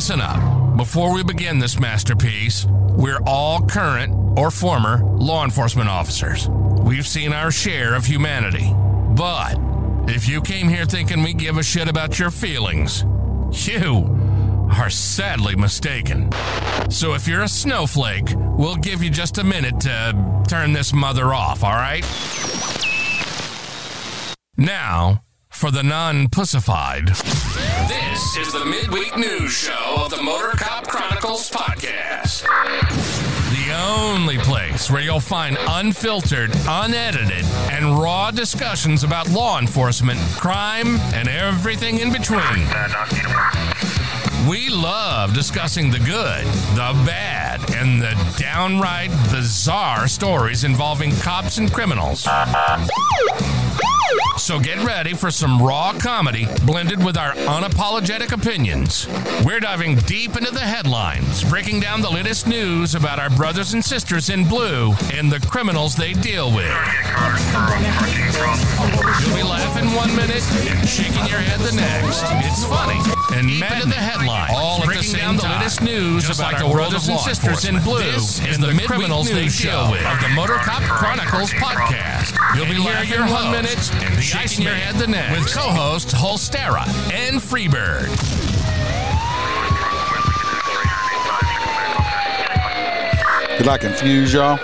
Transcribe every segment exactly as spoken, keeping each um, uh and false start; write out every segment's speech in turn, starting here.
Listen up. Before we begin this masterpiece, we're all current or former law enforcement officers. We've seen our share of humanity. But if you came here thinking we give a shit about your feelings, you are sadly mistaken. So if you're a snowflake, we'll give you just a minute to turn this mother off, all right? Now, for the non-pussified. This is the midweek news show of the Motor Cop Chronicles podcast. The only place where you'll find unfiltered, unedited, and raw discussions about law enforcement, crime, and everything in between. We love discussing the good, the bad, and the downright bizarre stories involving cops and criminals. So get ready for some raw comedy blended with our unapologetic opinions. We're diving deep into the headlines, breaking down the latest news about our brothers and sisters in blue and the criminals they deal with. You'll be laughing one minute and shaking your head the next. It's funny and mad in the headlines, all at the same time. Breaking down the latest news just about like our brothers and sisters in blue and the criminals they deal with of the Motor Cop Chronicles podcast. You'll be laughing one minute and the Iceman your head the next. With co-hosts Holstera and Freebird. Did I confuse y'all?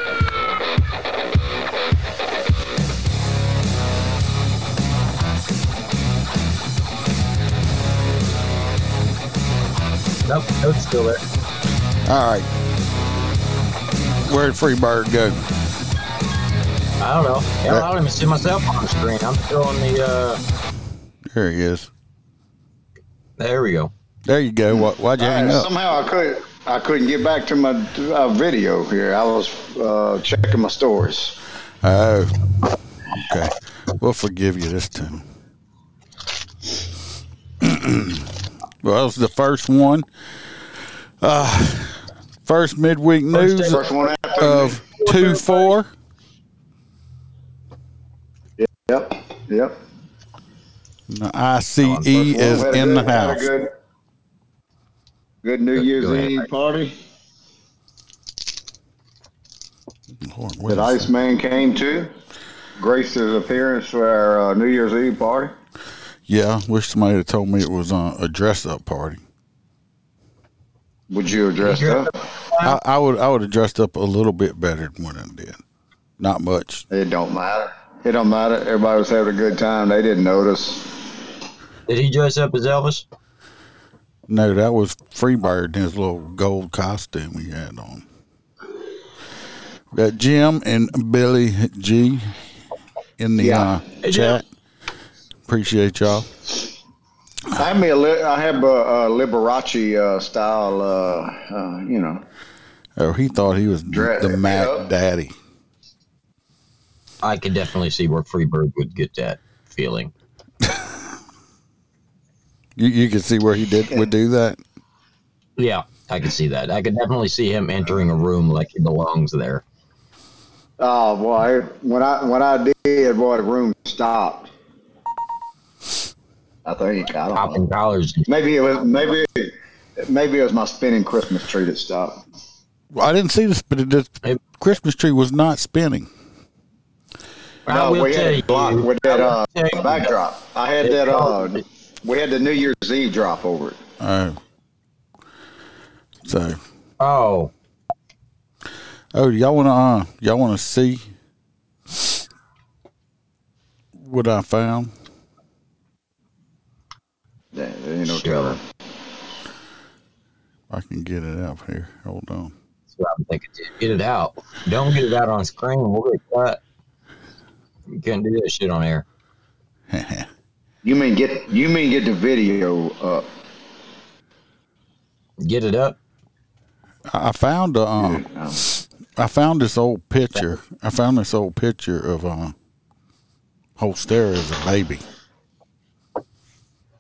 Nope, no, it's still there. All right. Where'd Freebird go? I don't know. Hell, I don't even see myself on the screen. I'm still on the... Uh... There he is. There we go. There you go. Why, why'd you All hang right, up? Somehow I couldn't, I couldn't get back to my uh, video here. I was uh, checking my stories. Oh. Okay. We'll forgive you this time. Well, that was the first one. Uh, first midweek news first one of two four. Yep, yep. The I C E is in the house. Good, good New Year's Eve party. That Iceman came to. Grace's appearance for our uh, New Year's Eve party. Yeah, I wish somebody had told me it was uh, a dress-up party. Would you have dressed up? I, I would. I would have dressed up a little bit better than what I did. Not much. It don't matter. It don't matter. Everybody was having a good time. They didn't notice. Did he dress up as Elvis? No, that was Freebird in his little gold costume he had on. We got Jim and Billy G in the yeah. uh, chat. Appreciate y'all. I have a, li- I have a, a Liberace uh, style, uh, uh, you know. Oh, he thought he was Dre- the Mac yeah. Daddy. I could definitely see where Freebird would get that feeling. you you could see where he did would do that? Yeah, I could see that. I could definitely see him entering a room like he belongs there. Oh, boy. When I when I did, boy, the room stopped. I think. I don't know. Maybe it was, maybe, maybe it was my spinning Christmas tree that stopped. Well, I didn't see this, but the Christmas tree was not spinning. No, we had a block with that uh, backdrop. I had that. Uh, we had the New Year's Eve drop over it. Oh. So. Oh. Oh, y'all wanna uh, y'all wanna see what I found? Yeah, there ain't no telling. I can get it out here. Hold on. That's what I'm thinking. Get it out. Don't get it out on screen. We'll get cut. You can't do that shit on air. you mean get you mean get the video up. Get it up. I found a, um I found this old picture. I found this old picture of uh Holstera as a baby.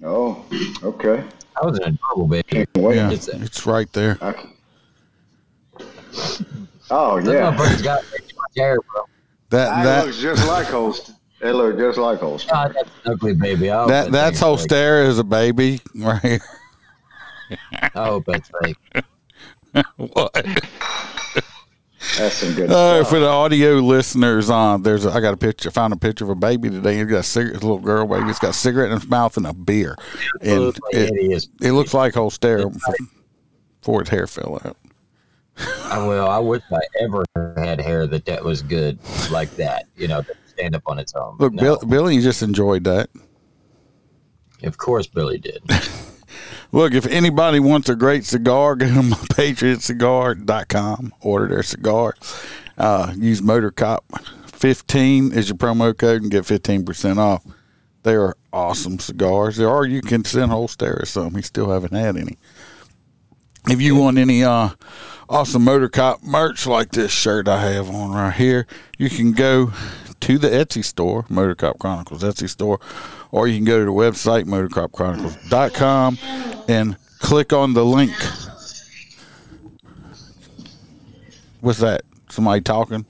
Oh, okay. That was an adorable baby. Yeah, it's, it's right there. Okay. Oh yeah. That got hair, bro. That, that looks just like Holster. It looks just like Holster. Oh, that's an ugly baby. That, that's Holster as a baby right here. Oh, but like what? That's some good uh, stuff. For the audio listeners, on there's a, I got a picture. Found a picture of a baby today. He's got a cigarette. Little girl baby. It's got a cigarette in his mouth and a beer. And looks like it, it, is. it looks like Holstera like, before his hair fell out. Oh, well, I wish I ever had hair that that was good like that. You know, that stand up on its own. Look, no. Bill, Billy just enjoyed that. Of course, Billy did. Look, if anybody wants a great cigar, go to my patriot cigar dot com. Order their cigar. Uh, use motor cop fifteen as your promo code and get fifteen percent off. They are awesome cigars. Or you can send Holstera some. We still haven't had any. If you want any uh, awesome Motor Cop merch like this shirt I have on right here, you can go to the Etsy store, Motor Cop Chronicles Etsy store, or you can go to the website, motor cop chronicles dot com, and click on the link. What's that? Somebody talking?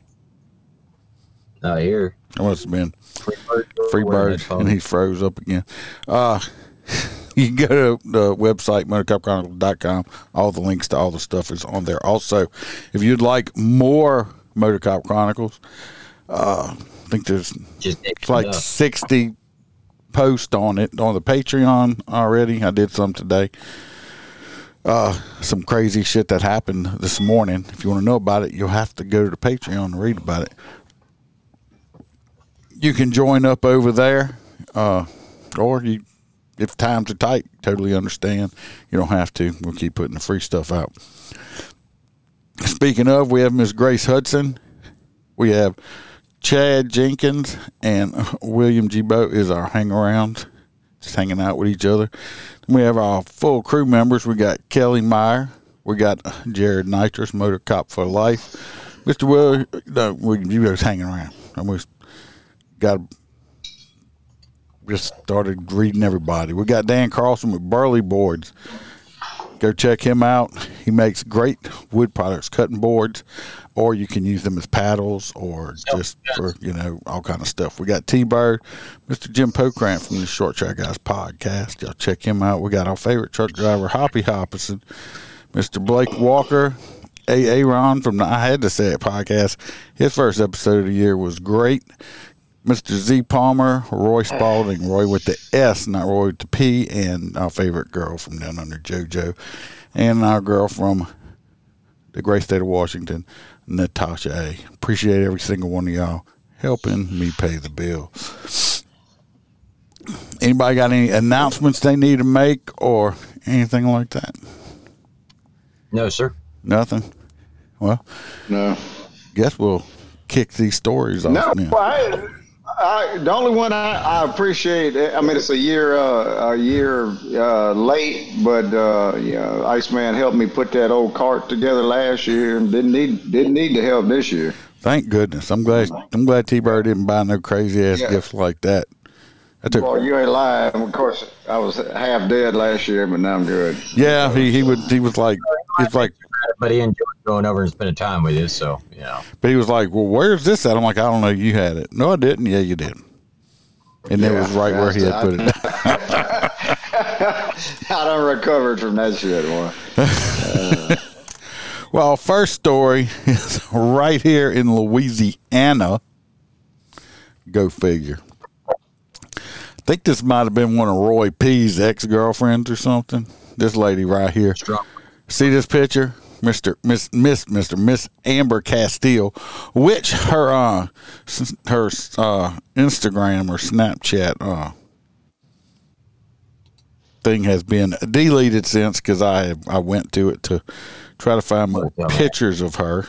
Not here. It must have been Freebird, Freebird and he froze up again. Uh, you can go to the website, motor cop chronicles dot com. All the links to all the stuff is on there. Also, if you'd like more Motor Cop Chronicles, uh, I think there's it's like sixty post on it on the Patreon already. I did some today. Uh, some crazy shit that happened this morning. If you want to know about it, you'll have to go to the Patreon and read about it. You can join up over there, uh, or you, if times are tight, totally understand. You don't have to. We'll keep putting the free stuff out. Speaking of, we have Miss Grace Hudson. We have Chad Jenkins and William G. Boat is our hangarounds, just hanging out with each other. We have our full crew members. We got Kelly Meyer. We got Jared Nitrous, Motor Cop for Life. Mister William, no, William G. Boat's hanging around. I almost got, just started reading everybody. We got Dan Carlson with Burley Boards. Go check him out. He makes great wood products, cutting boards, or you can use them as paddles or just for, you know, all kind of stuff. We got T-Bird, Mister Jim Pokrant from the Short Track Guys podcast. Y'all check him out. We got our favorite truck driver, Hoppy Hoppison, Mister Blake Walker, A A. Ron from the I Had to Say It podcast. His first episode of the year was great. Mister Z. Palmer, Roy Spalding, Roy with the S, not Roy with the P, and our favorite girl from down under, JoJo, and our girl from the great state of Washington, Natasha A. Appreciate every single one of y'all helping me pay the bill. Anybody got any announcements they need to make or anything like that? No, sir. Nothing? Well, no. Guess we'll kick these stories off no, now. I, I, the only one I, I appreciate, I mean, it's a year uh, a year uh, late, but uh, yeah, Iceman helped me put that old cart together last year and didn't need didn't need the help this year. Thank goodness. I'm glad I'm glad T-Bird didn't buy no crazy ass yeah. gifts like that. I took, well, you ain't lying. Of course, I was half dead last year, but now I'm good. Yeah, he he would he was like it's like. But he enjoyed going over and spending time with you, so, you know. But he was like, well, where's this at? I'm like, I don't know. You had it. No, I didn't. Yeah, you did. And yeah, it was right where he had I, put it. I done recovered from that shit, boy. Uh. Well, first story is right here in Louisiana. Go figure. I think this might have been one of Roy P's ex-girlfriends or something. This lady right here. Strong. See this picture? Mister Miss Miss Mister Miss Amber Castello, which her uh her uh Instagram or Snapchat uh thing has been deleted since because I I went to it to try to find more pictures of her.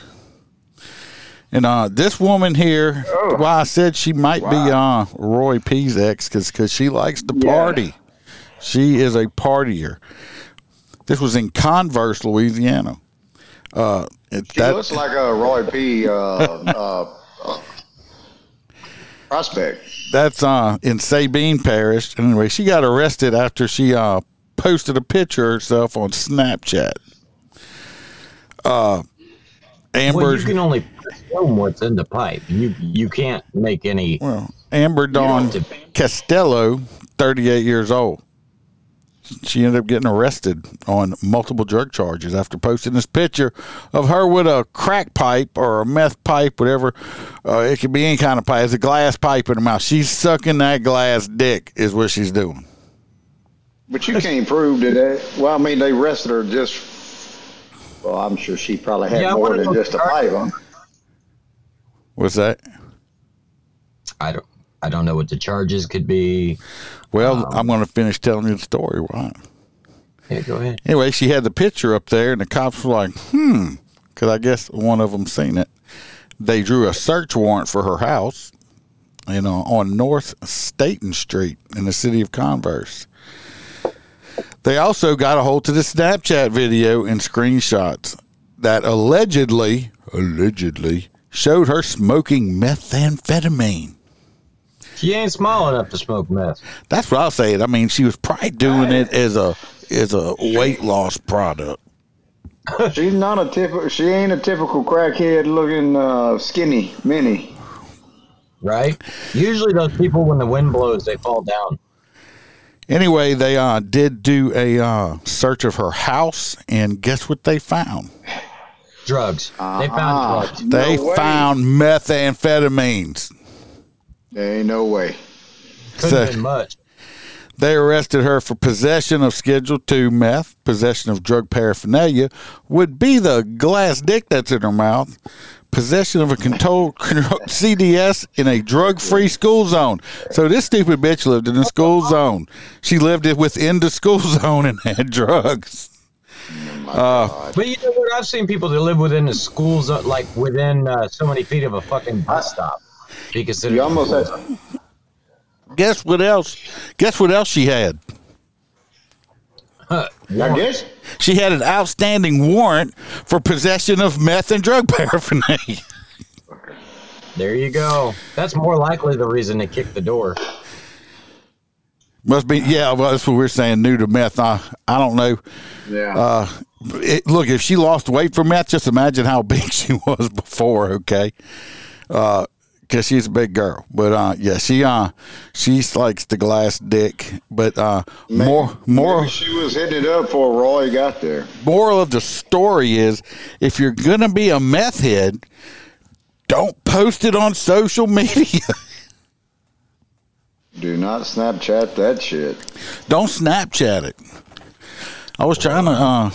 And uh this woman here, oh. why I said she might wow. be uh Roy P's ex, because because she likes to party. Yeah. She is a partier. This was in Converse, Louisiana. Uh, it, she that, looks like a Roy P. Uh, uh, uh, prospect. That's uh, in Sabine Parish. Anyway, she got arrested after she uh, posted a picture of herself on Snapchat. Uh, Amber, well, you can only film what's in the pipe. You you can't make any. Well, Amber Dawn Castello, thirty-eight years old. she ended up getting arrested on multiple drug charges after posting this picture of her with a crack pipe or a meth pipe, whatever. Uh, it could be any kind of pipe. It's a glass pipe in her mouth. She's sucking that glass dick is what she's doing. But you can't prove that. Well, I mean, they arrested her just, well, I'm sure she probably had yeah, more than just a pipe on her. What's that? I don't. I don't know what the charges could be. Well, um, I'm going to finish telling you the story. Why? Yeah, go ahead. Anyway, she had the picture up there, and the cops were like, hmm, because I guess one of them seen it. They drew a search warrant for her house, you know, on North Staten Street in the city of Converse. They also got a hold to the Snapchat video and screenshots that allegedly, allegedly, showed her smoking methamphetamine. She ain't small enough to smoke meth. That's what I'll say. I mean, she was probably doing it as a as a weight loss product. She's not a typical. She ain't a typical crackhead looking uh, skinny mini. Right. Usually, those people when the wind blows, they fall down. Anyway, they uh, did do a uh, search of her house, and guess what they found? Drugs. Uh-huh. They found drugs. No they way. found methamphetamines. There ain't no way. Couldn't so, have been much. They arrested her for possession of Schedule two meth, possession of drug paraphernalia, would be the glass dick that's in her mouth, possession of a controlled C D S in a drug-free school zone. So this stupid bitch lived in the school zone. She lived within the school zone and had drugs. Uh, but you know what? I've seen people that live within the school zone, like within uh, so many feet of a fucking bus stop. She you almost had. Guess what else? Guess what else she had? Huh, I guess she had an outstanding warrant for possession of meth and drug paraphernalia. There you go. That's more likely the reason they kicked the door. Must be, yeah. Well, that's what we're saying. New to meth, I, I don't know. Yeah. Uh, it, look, if she lost weight for meth, just imagine how big she was before. Okay. Uh. Because she's a big girl. But, uh, yeah, she uh, she likes the glass dick. But uh, Man, more... more she was hitting it up before Roy got there. Moral of the story is, if you're going to be a meth head, don't post it on social media. Do not Snapchat that shit. Don't Snapchat it. I was trying to uh,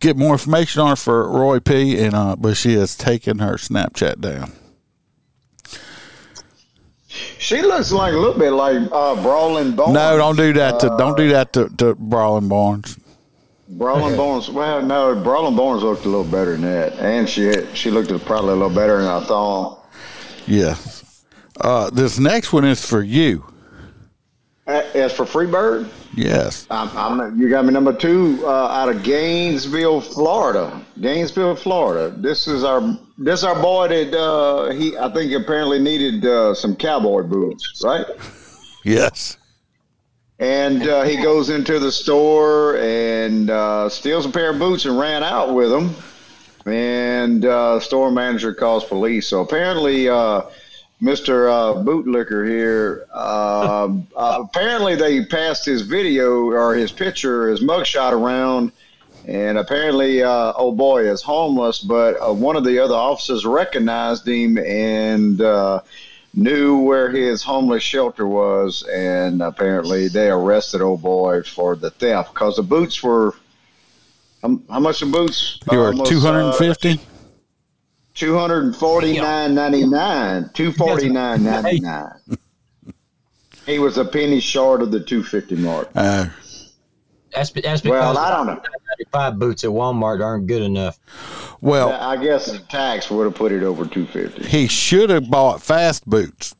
get more information on her for Roy P, and uh, but she has taken her Snapchat down. She looks like a little bit like uh, Brawlin Barnes. No, don't do that. To, uh, don't do that to, to Brawlin Barnes. Brawlin Barnes. Well, no, Brawlin Barnes looked a little better than that, and she she looked probably a little better than I thought. Yeah. Uh, this next one is for you. As for Freebird. Yes. I'm, I'm, you got me number two uh, out of Gainesville, Florida. Gainesville, Florida. This is our this is our boy that uh, he I think apparently needed uh, some cowboy boots, right? Yes. And uh, he goes into the store and uh, steals a pair of boots and ran out with them. And uh, store manager calls police. So apparently. Uh, Mister Uh, Bootlicker here, uh, uh, apparently they passed his video or his picture, his mugshot around, and apparently, uh, oh boy, is homeless, but uh, one of the other officers recognized him and uh, knew where his homeless shelter was, and apparently they arrested old boy for the theft, because the boots were, um, how much the boots? They were two hundred fifty dollars. Two hundred and forty nine ninety nine. Two forty nine ninety nine. He was a penny short of the two fifty mark. Uh, that's that's because well, I don't know. Five boots at Walmart aren't good enough. Well, I guess the tax would have put it over two fifty. He should have bought fast boots.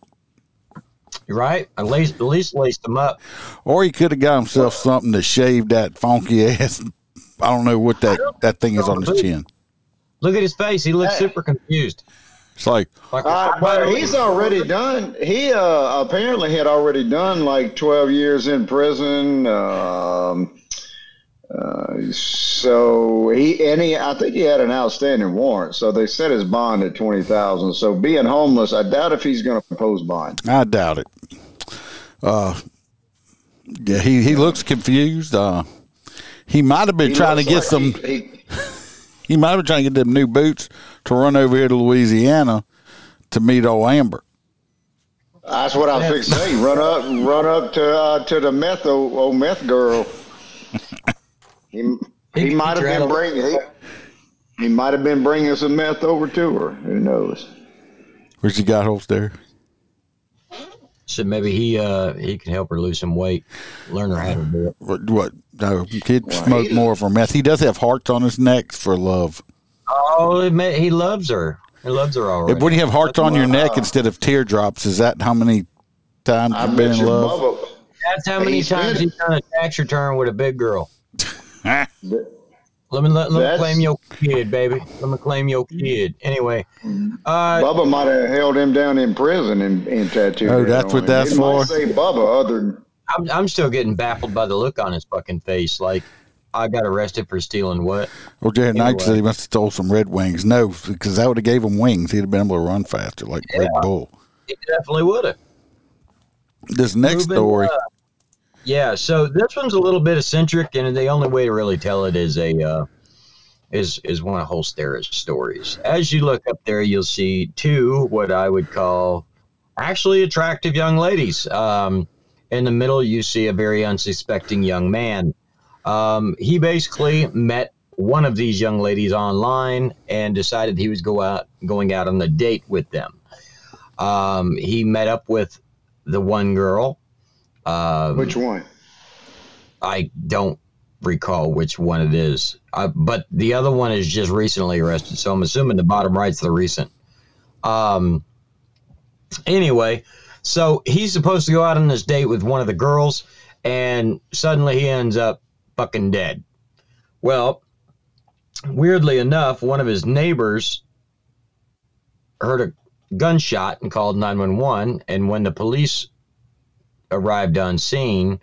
Right? At least at least laced them up. Or he could have got himself something to shave that funky ass. I don't know what that, that thing is on his chin. Look at his face. He looks hey. super confused. It's like, like uh, but he's already done. He uh, apparently had already done like twelve years in prison. Um, uh, so he and he, I think he had an outstanding warrant. So they set his bond at twenty thousand dollars. So being homeless, I doubt if he's going to propose bond. I doubt it. Uh, Yeah, he, he looks confused. Uh, he might have been he trying to get like some. He, he, he might have been trying to get them new boots to run over here to Louisiana to meet old Amber. That's what I'm fixing to say. Run up, run up to uh, to the meth old, old meth girl. He he, he might have been bringing he, he might have been bringing some meth over to her. Who knows? Where's he got Holstera? So maybe he uh, he can help her lose some weight, learn her how to do it. What? what no, kid well, smoke he, more for meth. He does have hearts on his neck for love. Oh, he loves her. He loves her already. When you have hearts on your neck instead of teardrops, is that how many times you've been in love? Bubba. That's how many he's times he's done a tax return with a big girl. let me let, let me claim your kid, baby. Let me claim your kid. Anyway, uh, Bubba might have held him down in prison and, and tattooed. Oh, that's what him. that's he for. Might say Bubba, other than- I'm I'm still getting baffled by the look on his fucking face, like. I got arrested for stealing what? Well, Jared anyway. Nitrous said he must have stole some Red Wings. No, because that would have gave him wings. He'd have been able to run faster, like yeah, Red Bull. He definitely would have. This next Ruben, story. Uh, yeah, so this one's a little bit eccentric, and the only way to really tell it is a uh, is is one of Holstera's stories. As you look up there, you'll see two what I would call actually attractive young ladies. Um, in the middle, you see a very unsuspecting young man. Um, he basically met one of these young ladies online and decided he was go out, going out on a date with them. Um, he met up with the one girl. Um, which one? I don't recall which one it is, I, but the other one is just recently arrested. So I'm assuming the bottom right's the recent. Um, anyway, so he's supposed to go out on this date with one of the girls, and suddenly he ends up fucking dead. Well, weirdly enough, one of his neighbors heard a gunshot and called nine one one. And when the police arrived on scene,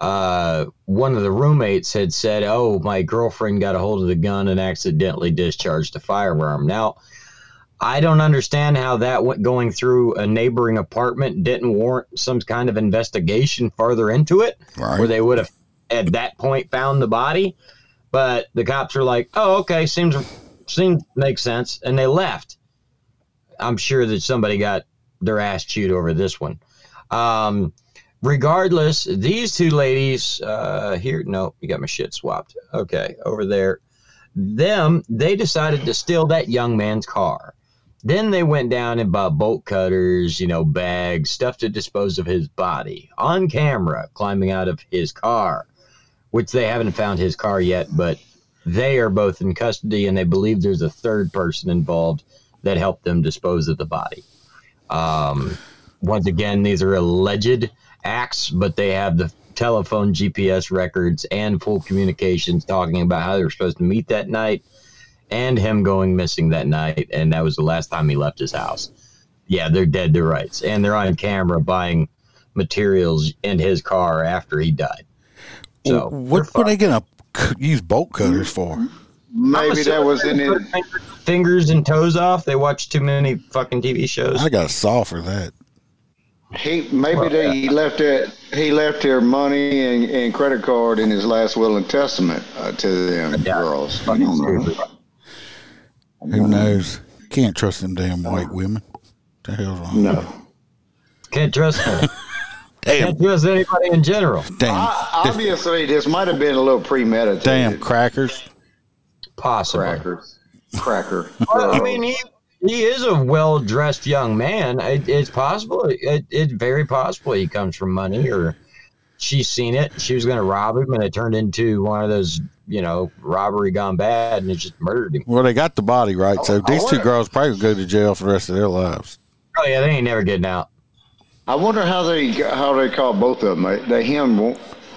uh, one of the roommates had said, "Oh, my girlfriend got a hold of the gun and accidentally discharged a firearm." Now, I don't understand how that went going through a neighboring apartment didn't warrant some kind of investigation further into it, right, where they would have at that point found the body, but the cops are like, "Oh, okay, seems seems makes sense," and they left. I'm sure that somebody got their ass chewed over this one. Um, regardless, these two ladies uh, here, no, you got my shit swapped. Okay, over there, them they decided to steal that young man's car. Then they went down and bought bolt cutters, you know, bags, stuff to dispose of his body on camera, climbing out of his car. Which they haven't found his car yet, but they are both in custody, and they believe there's a third person involved that helped them dispose of the body. Um, once again, these are alleged acts, but they have the telephone, G P S records, and full communications talking about how they were supposed to meet that night and him going missing that night, and that was the last time he left his house. Yeah, they're dead to rights, and they're on camera buying materials in his car after he died. So what were they going to use bolt cutters for? Maybe that was in it. Fingers and toes off. They watch too many fucking T V shows. I got a saw for that. He maybe well, they, he left it. He left their money and, and credit card in his last will and testament uh, to them yeah, girls. I don't know. Who knows? Can't trust them damn white women. What the hell's wrong? No, can't trust them. Damn. Can't trust anybody in general. Damn. I, obviously, this might have been a little premeditated. Damn crackers. Possibly. Crackers. Cracker. Well, I mean, he, he is a well-dressed young man. It, it's possible. It, it's very possible he comes from money, or she's seen it. She was going to rob him, and it turned into one of those, you know, robbery gone bad, and it just murdered him. Well, they got the body, right? I, so these two girls probably go to jail for the rest of their lives. Oh, yeah. They ain't never getting out. I wonder how they how they call both of them. They, they him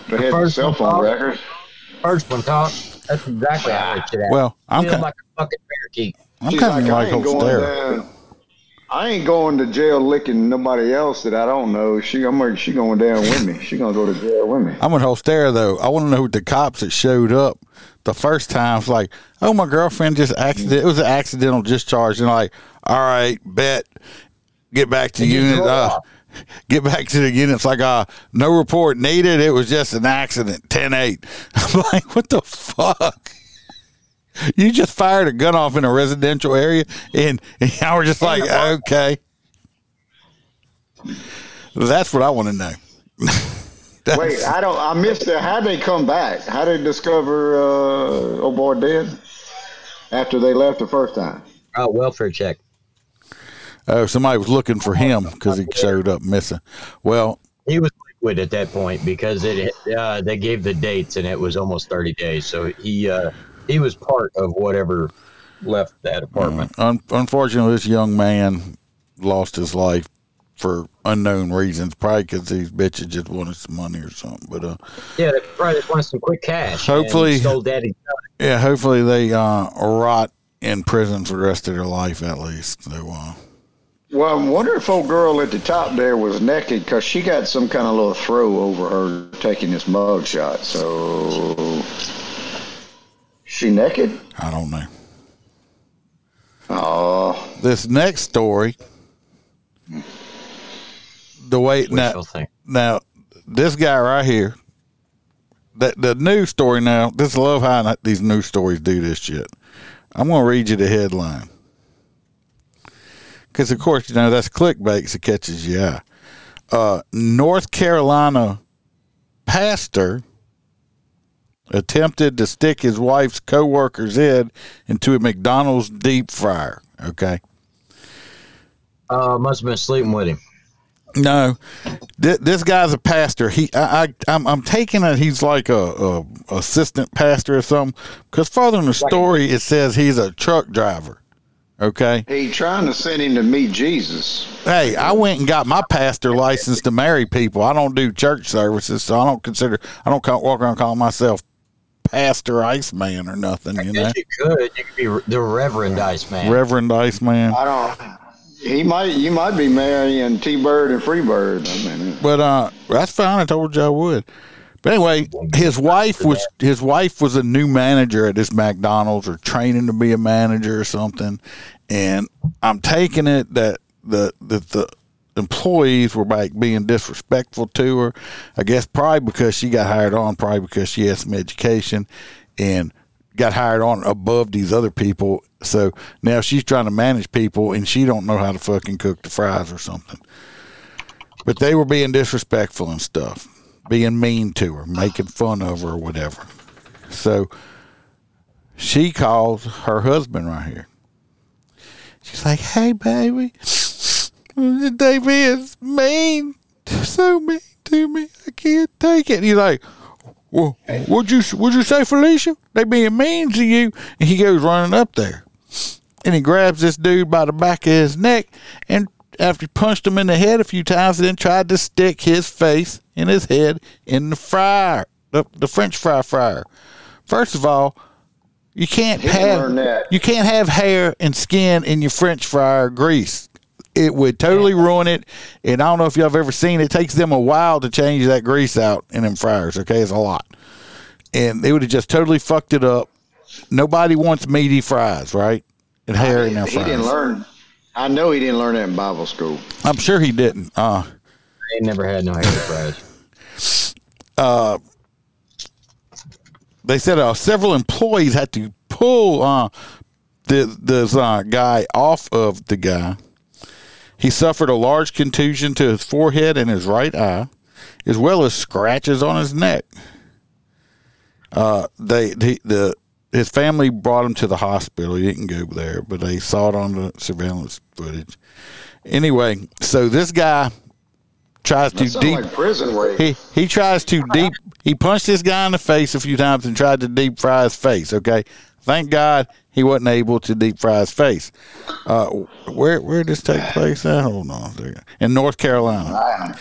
they had the cell phone talk, records. First one talk. That's exactly how they should act. Well, I'm kind of like a fucking parakeet. I'm kind of like Holstera. I ain't going to jail licking nobody else that I don't know. She, I'm like, she going down with me. She gonna go to jail with me. I'm with Holstera though. I want to know what the cops that showed up the first time. It's like, oh, my girlfriend just accident. It was an accidental discharge, and like, all right, bet, get back to and you. get back to the unit. It's like, uh, no report needed. It was just an accident. ten eight. I'm like, what the fuck? You just fired a gun off in a residential area, and, and y'all were just like, okay. That's what I want to know. Wait, I don't. I missed that. How'd they come back? How'd they discover uh, old boy dead after they left the first time? Oh, welfare check. Oh, somebody was looking for him because he showed up missing. Well, he was liquid at that point because it uh, they gave the dates and it was almost thirty days. So he uh, he was part of whatever left that apartment. Um, un- unfortunately, this young man lost his life for unknown reasons, probably because these bitches just wanted some money or something. But uh, yeah, they probably just wanted some quick cash. Hopefully, stole daddy's money. Yeah, hopefully they uh, rot in prison for the rest of their life at least. So, uh, well, I wonder if old girl at the top there was naked because she got some kind of little throw over her taking this mug shot. So, she naked? I don't know. Oh, uh, this next story. The way now, now, this guy right here, the, the news story now, this love how these news stories do this shit. I'm going to read you the headline. Because, of course, you know, that's clickbait, so it catches your eye. Uh, North Carolina pastor attempted to stick his wife's co-worker's head into a McDonald's deep fryer. Okay. Uh, must have been sleeping with him. No, th- this guy's a pastor. He, I, I, I'm, I'm taking that he's like a, a assistant pastor or something. Because further in the story, it says he's a truck driver. Okay. He trying to send him to meet Jesus. Hey, I went and got my pastor license to marry people. I don't do church services, so I don't consider. I don't call, walk around calling myself Pastor Iceman or nothing. You I guess know, you could. You could be the Reverend Iceman. Reverend Iceman. I don't. He might, you might be marrying T-Bird and Freebird. I mean, but uh, that's fine. I told you I would. But anyway, his wife was his wife was a new manager at this McDonald's, or training to be a manager or something. And I'm taking it that the that the employees were like being disrespectful to her. I guess probably because she got hired on, probably because she had some education, and got hired on above these other people. So now she's trying to manage people and she don't know how to fucking cook the fries or something. But they were being disrespectful and stuff, being mean to her, making fun of her or whatever. So she calls her husband right here. She's like, "Hey baby, Davey is mean, so mean to me. I can't take it." And he's like, "Well, what'd you, what'd you say, Felicia? They being mean to you." And he goes running up there. And he grabs this dude by the back of his neck, and after he punched him in the head a few times, then tried to stick his face and his head in the fryer, the, the French fry fryer. First of all, you can't have, you can't have hair and skin in your French fryer grease. It would totally ruin it, and I don't know if y'all have ever seen it. It takes them a while to change that grease out in them fryers, okay? It's a lot. And they would have just totally fucked it up. Nobody wants meaty fries, right? And hair in their fries. He didn't learn. I know he didn't learn that in Bible school. I'm sure he didn't. Uh, I ain't never had no hair fries. Uh, they said uh, several employees had to pull uh, the, this uh, guy off of the guy. He suffered a large contusion to his forehead and his right eye, as well as scratches on his neck. Uh, they, the, the, his family brought him to the hospital. He didn't go there, but they saw it on the surveillance footage. Anyway, so this guy tries that to deep like prison rape. He he tries to deep. He punched this guy in the face a few times and tried to deep fry his face. Okay, thank God he wasn't able to deep fry his face. Uh, where where did this take place? Uh, hold on a second. In North Carolina.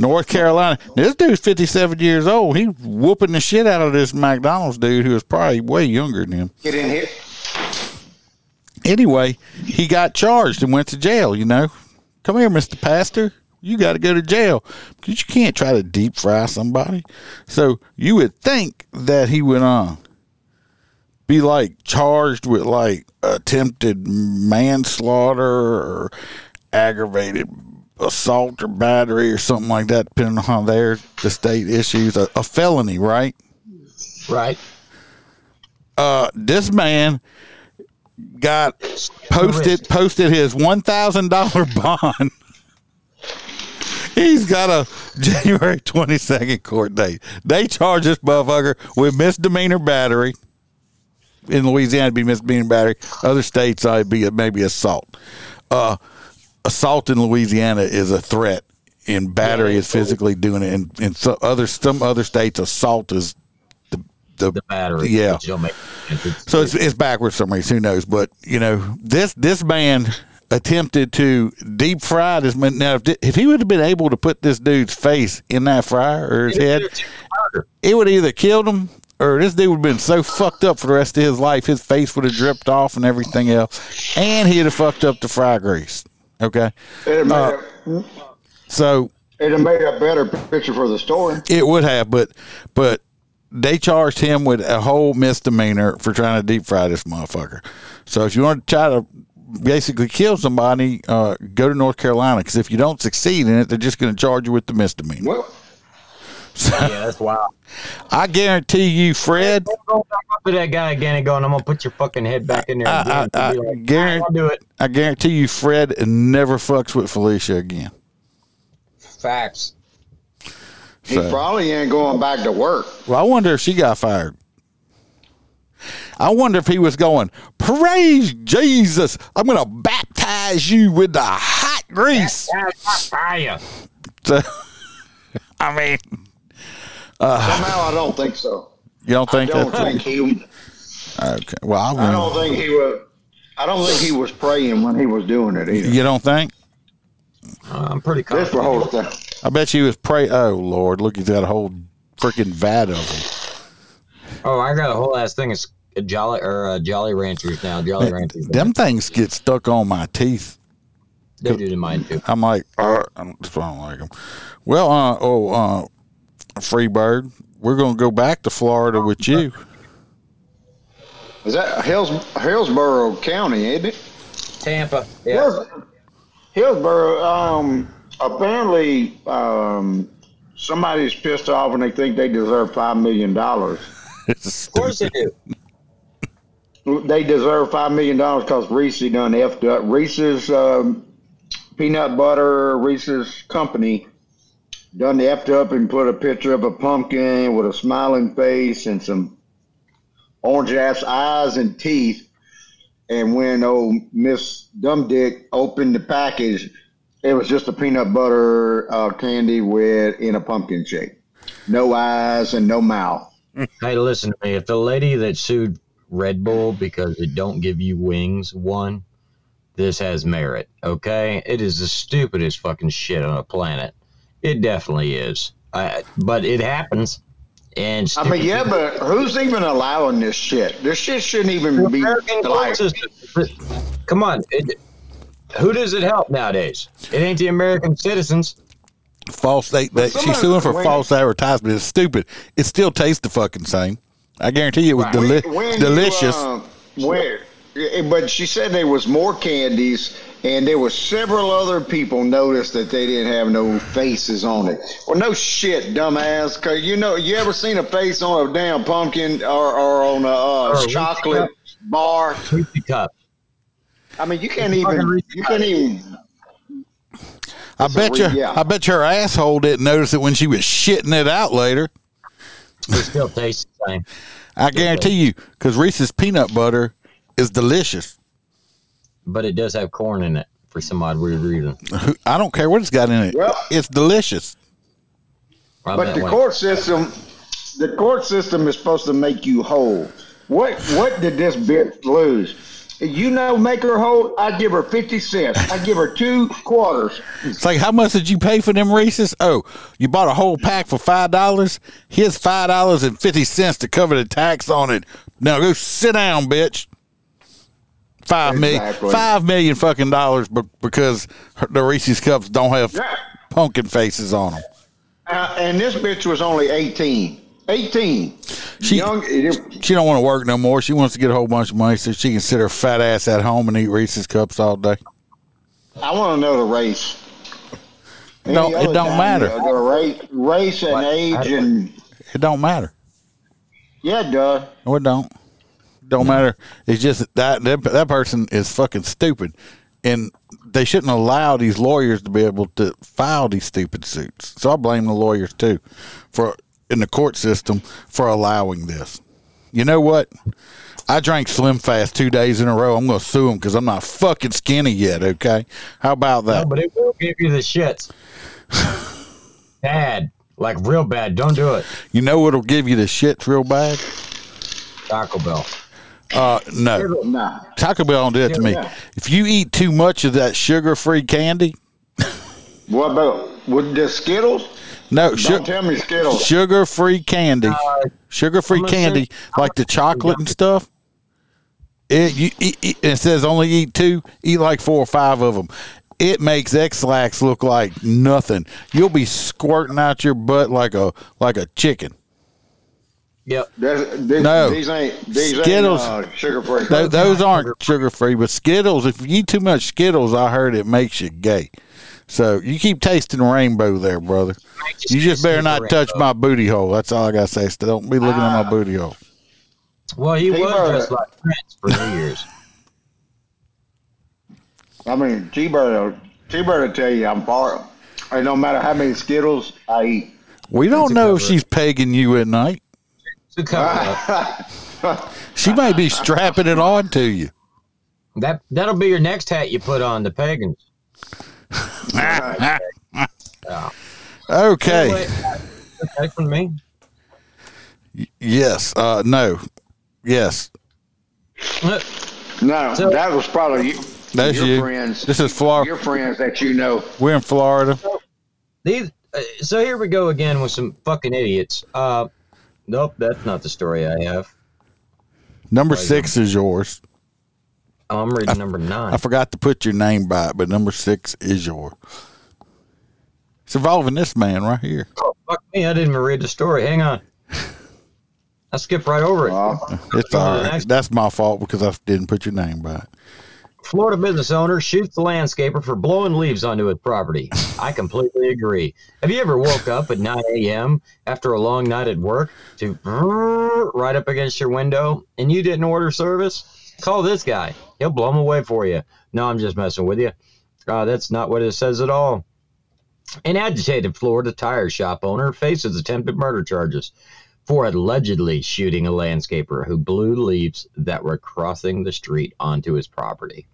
North Carolina. This dude's fifty-seven years old. He's whooping the shit out of this McDonald's dude who was probably way younger than him. Get in here. Anyway, he got charged and went to jail, you know. Come here, Mister Pastor. You got to go to jail because you can't try to deep fry somebody. So you would think that he went on. Be like charged with like attempted manslaughter or aggravated assault or battery or something like that, depending on how they're the state issues a, a felony, right? Right. Uh, this man got posted posted his one thousand dollar bond. He's got a January twenty second court date. They charge this motherfucker with misdemeanor battery. In Louisiana, it'd be misdemeanor battery. Other states, I'd be maybe assault. Uh, assault in Louisiana is a threat, and battery yeah, is physically doing it. And in so other some other states, assault is the the, the battery. Yeah. So it's it's backwards for some reason. Who knows? But you know, this this man attempted to deep fry this man. Now, if, if he would have been able to put this dude's face in that fryer or his head, it would have either killed him. Or this dude would have been so fucked up for the rest of his life, his face would have dripped off and everything else, and he'd have fucked up the fry grease. Okay? It'd uh, made a, so it'd have made a better picture for the story. It would have, but but they charged him with a whole misdemeanor for trying to deep fry this motherfucker. So if you want to try to basically kill somebody, uh, go to North Carolina, because if you don't succeed in it, they're just going to charge you with the misdemeanor. Well, So, yeah, that's wild. I guarantee you, Fred. Don't go back up to that guy again and go, and I'm gonna put your fucking head back in there. I, I, I, like, guarantee, I'll do it. I guarantee you, Fred never fucks with Felicia again. Facts. So, he probably ain't going back to work. Well, I wonder if she got fired. I wonder if he was going, praise Jesus, I'm gonna baptize you with the hot grease. Baptize fire. So, I mean. Uh, Somehow I don't think so. You don't think that? I don't that think he. Okay. Well, I, I don't think he was. I don't think he was praying when he was doing it either. You don't think? Uh, I'm pretty confident. This the whole thing. I bet you he was praying. Oh Lord, look, he's got a whole freaking vat of them. Oh, I got a whole ass thing. It's a jolly or a Jolly Ranchers now. Jolly Man, Ranchers. Them things get stuck on my teeth. They do to mine too. I'm like, uh, I'm just I don't like them. Well, uh, oh. uh Freebird, we're going to go back to Florida with you. Is that Hills, Hillsborough County, isn't it? Tampa. Yeah. Hillsborough, um, apparently um, somebody's pissed off and they think they deserve five million dollars. Of course they do. They deserve five million dollars because Reese's done effed up. Reese's um, peanut butter, Reese's company done the effed up and put a picture of a pumpkin with a smiling face and some orange ass eyes and teeth. And when old Miss Dumb Dick opened the package, it was just a peanut butter uh, candy with in a pumpkin shape. No eyes and no mouth. Hey, listen to me. If the lady that sued Red Bull because they don't give you wings won, this has merit, okay? It is the stupidest fucking shit on the planet. It definitely is, uh, but it happens. And I mean, yeah, but who's even allowing this shit? This shit shouldn't even be allowed. Come on, it, who does it help nowadays? It ain't the American citizens. False. They, they, she's suing for false advertisement. It's stupid. It still tastes the fucking same. I guarantee you it was right. deli- when, when delicious. You, uh, where, but she said there was more candies. And there were several other people noticed that they didn't have no faces on it. Well, no shit, dumbass. Cause you know, you ever seen a face on a damn pumpkin or, or on a uh, or chocolate bar? Reese's cup. I mean, you can't it's even. You can't even. I bet re- you. Yeah. I bet your asshole didn't notice it when she was shitting it out later. It still tastes the same. I guarantee you, because Reese's peanut butter is delicious. But it does have corn in it for some odd weird reason. I don't care what it's got in it. Well, it's delicious. But the court system, the court system is supposed to make you whole. What what did this bitch lose? You know, make her whole. I'd give her fifty cents. I'd give her two quarters. It's like, how much did you pay for them Reese's? Oh, you bought a whole pack for five dollars. Here's five dollars and fifty cents to cover the tax on it. Now go sit down, bitch. Five exactly. million, five million fucking dollars because the Reese's cups don't have yeah. pumpkin faces on them. Uh, and this bitch was only eighteen. eighteen. She Young, it, she don't want to work no more. She wants to get a whole bunch of money so she can sit her fat ass at home and eat Reese's cups all day. I want to know the race. It don't, it don't matter. Race, race and age and... It don't matter. Yeah, it does. No, it don't. It don't matter. It's just that, that that person is fucking stupid. And they shouldn't allow these lawyers to be able to file these stupid suits. So I blame the lawyers, too, for in the court system for allowing this. You know what? I drank Slim Fast two days in a row. I'm going to sue them because I'm not fucking skinny yet, okay? How about that? No, but it will give you the shits. Bad. Like, real bad. Don't do it. You know what'll give you the shits real bad? Taco Bell. Uh, no. Taco Bell don't do it to me. If you eat too much of that sugar-free candy. What about with the Skittles? No. Don't su- tell me Skittles. Sugar-free candy. Uh, sugar-free candy, see, like the chocolate and stuff. It, you, it, it, it says only eat two. Eat like four or five of them. It makes X-Lax look like nothing. You'll be squirting out your butt like a like a chicken. Yep. That's, this, no. These ain't, these Skittles, ain't uh, sugar-free. Those, those aren't sugar-free, but Skittles, if you eat too much Skittles, I heard it makes you gay. So you keep tasting rainbow there, brother. Just you just better not rainbow. Touch my booty hole. That's all I got to say. So don't be looking uh, at my booty hole. Well, he T-Bird. was dressed like Prince for New Year's. I mean, T-Bird, T-Bird will tell you I'm far. It don't matter how many Skittles I eat. We don't know if she's pegging you at night. She might be strapping it on to you. That, that'll be your next hat you put on, the pagans. Okay. Take from me. Yes. Uh, no. Yes. No, so, that was probably you. That's your you. Friends. This is Florida. Your friends that you know. We're in Florida. So, these, uh, so here we go again with some fucking idiots. Uh, Nope, that's not the story I have. Number like, six is yours. Oh, I'm reading I, number nine. I forgot to put your name by it, but number six is yours. It's involving this man right here. Oh, fuck me. I didn't even read the story. Hang on. I skipped right over it. Wow. It's all right. That's my fault because I didn't put your name by it. Florida business owner shoots the landscaper for blowing leaves onto his property. I completely agree. Have you ever woke up at nine a.m. after a long night at work to right up against your window and you didn't order service? Call this guy. He'll blow them away for you. No, I'm just messing with you. Uh, that's not what it says at all. An agitated Florida tire shop owner faces attempted murder charges for allegedly shooting a landscaper who blew leaves that were crossing the street onto his property.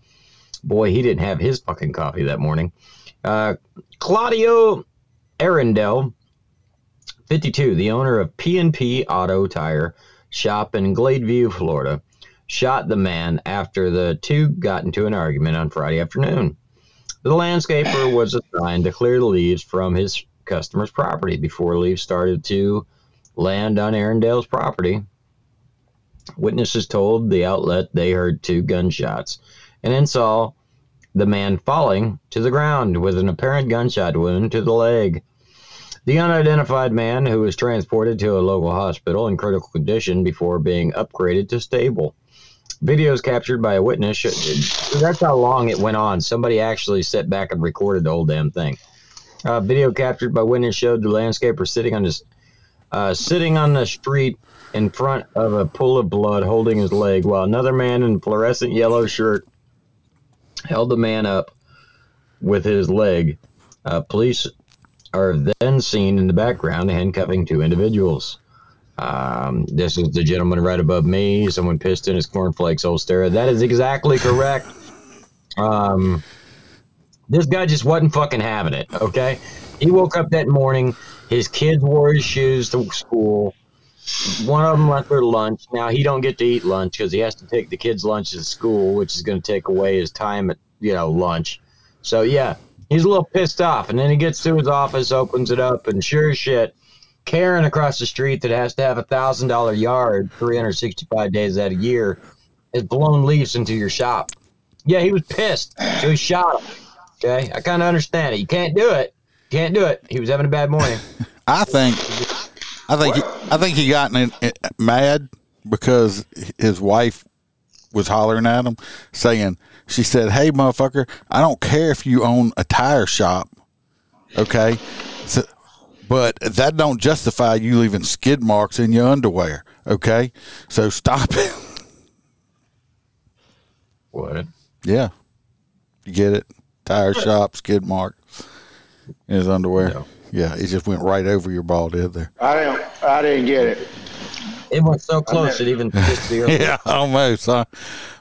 Boy, he didn't have his fucking coffee that morning. Uh, Claudio Arendelle, fifty-two, the owner of P and P Auto Tire Shop in Gladeview, Florida, shot the man after the two got into an argument on Friday afternoon. The landscaper was assigned to clear the leaves from his customer's property before leaves started to land on Arendale's property. Witnesses told the outlet they heard two gunshots and then saw the man falling to the ground with an apparent gunshot wound to the leg. The unidentified man, who was transported to a local hospital in critical condition before being upgraded to stable. Videos captured by a witness. That's how long it went on. Somebody actually sat back and recorded the whole damn thing. Uh, video captured by witness showed the landscaper sitting on his Uh, sitting on the street in front of a pool of blood, holding his leg, while another man in a fluorescent yellow shirt held the man up with his leg. Uh, police are then seen in the background handcuffing two individuals. Um, this is the gentleman right above me. Someone pissed in his cornflakes, Holstera. That is exactly correct. Um, this guy just wasn't fucking having it, okay? He woke up that morning. His kids wore his shoes to school. One of them left their lunch. Now, he don't get to eat lunch because he has to take the kids' lunch to school, which is going to take away his time at, you know, lunch. So, yeah, he's a little pissed off. And then he gets to his office, opens it up, and sure as shit, Karen across the street that has to have a one thousand dollars yard three hundred sixty-five days out of the year has blown leaves into your shop. Yeah, he was pissed, so he shot him. Okay, I kind of understand it. You can't do it. Can't do it. He was having a bad morning. I think, I think, he, I think he got in, in, mad because his wife was hollering at him, saying, "She said, hey, motherfucker, I don't care if you own a tire shop. Okay. So, but that don't justify you leaving skid marks in your underwear. Okay. So stop it. What? Yeah. You get it? Tire shop, skid mark in his underwear. No. Yeah, it just went right over your ball, did there? I didn't, I didn't get it. It was so close, it even fits the other. Yeah, almost. Huh?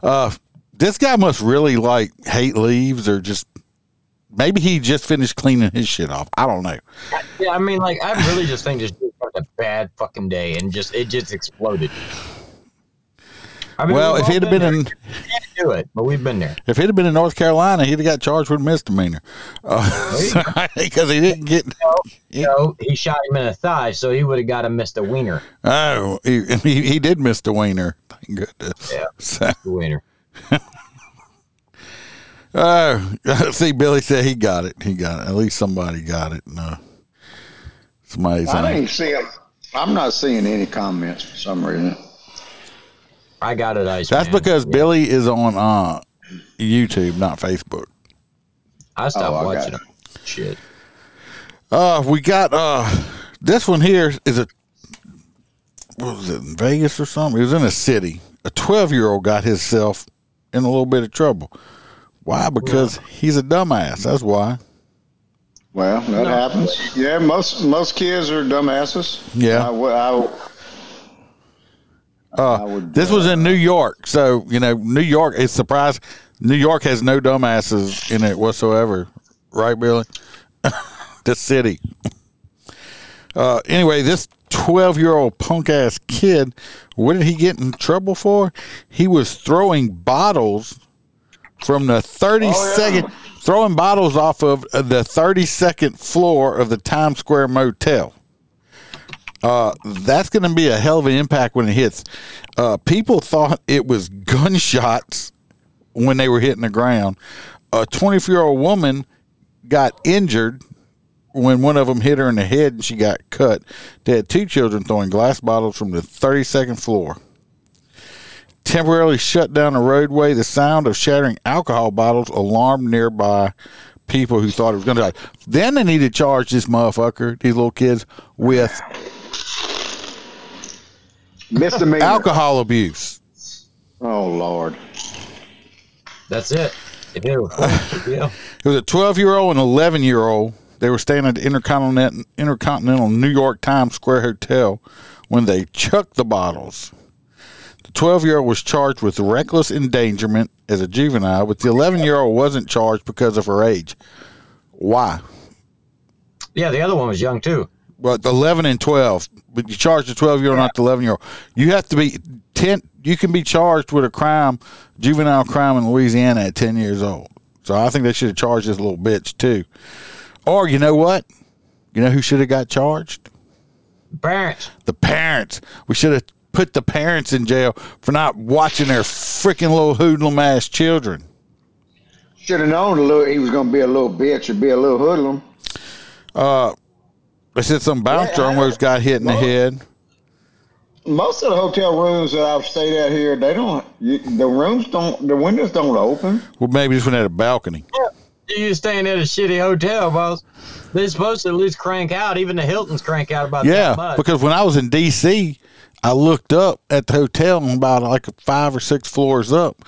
Uh, this guy must really, like, hate leaves or just – maybe he just finished cleaning his shit off. I don't know. Yeah, I mean, like, I really just think this shit was a bad fucking day, and just it just exploded. I mean, well, if he'd have been, been in, can't do it, but we've been there. If he'd have been in North Carolina, he'd have got charged with a misdemeanor because uh, he didn't get. No, he, no, he shot him in the thigh, so he would have got a misdemeanor. Oh, he, he he did miss the wiener. Thank goodness. Yeah, so. Wiener. Oh, see, Billy said he got it. He got it. At least somebody got it. No, somebody's. I didn't see it. I'm not seeing any comments for some reason. I got it, Iceman. That's because yeah. Billy is on uh, YouTube, not Facebook. I stopped oh, I watching him. Shit. Uh, we got uh, this one here is a, what was it, in Vegas or something? It was in a city. A twelve-year-old got himself in a little bit of trouble. Why? Because yeah. he's a dumbass. That's why. Well, that no. happens. Yeah, most most kids are dumbasses. Yeah. I, I, I Uh, would, this uh, was in New York, so you know New York. It's surprising. New York has no dumbasses in it whatsoever, right, Billy? The city. Uh, anyway, this twelve-year-old punk-ass kid. What did he get in trouble for? He was throwing bottles from the thirty-second, oh, yeah. throwing bottles off of the thirty-second floor of the Times Square Motel. Uh, that's going to be a hell of an impact when it hits. Uh, people thought it was gunshots when they were hitting the ground. A twenty-four-year-old woman got injured when one of them hit her in the head and she got cut. They had two children throwing glass bottles from the thirty-second floor. Temporarily shut down the roadway. The sound of shattering alcohol bottles alarmed nearby people who thought it was going to die. Then they need to charge this motherfucker, these little kids, with... misdemeanor. Alcohol abuse. Oh, Lord. That's it. It, yeah. It was a twelve-year-old and eleven-year-old. They were staying at the Intercontinental, Intercontinental New York Times Square Hotel when they chucked the bottles. The twelve-year-old was charged with reckless endangerment as a juvenile, but the eleven-year-old wasn't charged because of her age. Why? Yeah, the other one was young, too. Well, eleven and twelve, but you charge the twelve-year-old, yeah. not the eleven-year-old. You have to be ten. You can be charged with a crime, juvenile crime in Louisiana at ten years old. So I think they should have charged this little bitch too. Or you know what? You know who should have got charged? Parents. The parents. We should have put the parents in jail for not watching their freaking little hoodlum ass children. Should have known a little. He was going to be a little bitch or be a little hoodlum. Uh. They said some bouncer yeah, almost got hit in most, the head. Most of the hotel rooms that I've stayed at here, they don't. You, the rooms don't. The windows don't open. Well, maybe this one had a balcony. Yeah. You're staying at a shitty hotel, boss. They're supposed to at least crank out. Even the Hiltons crank out about yeah, that much. Yeah, because when I was in D C, I looked up at the hotel and about like five or six floors up,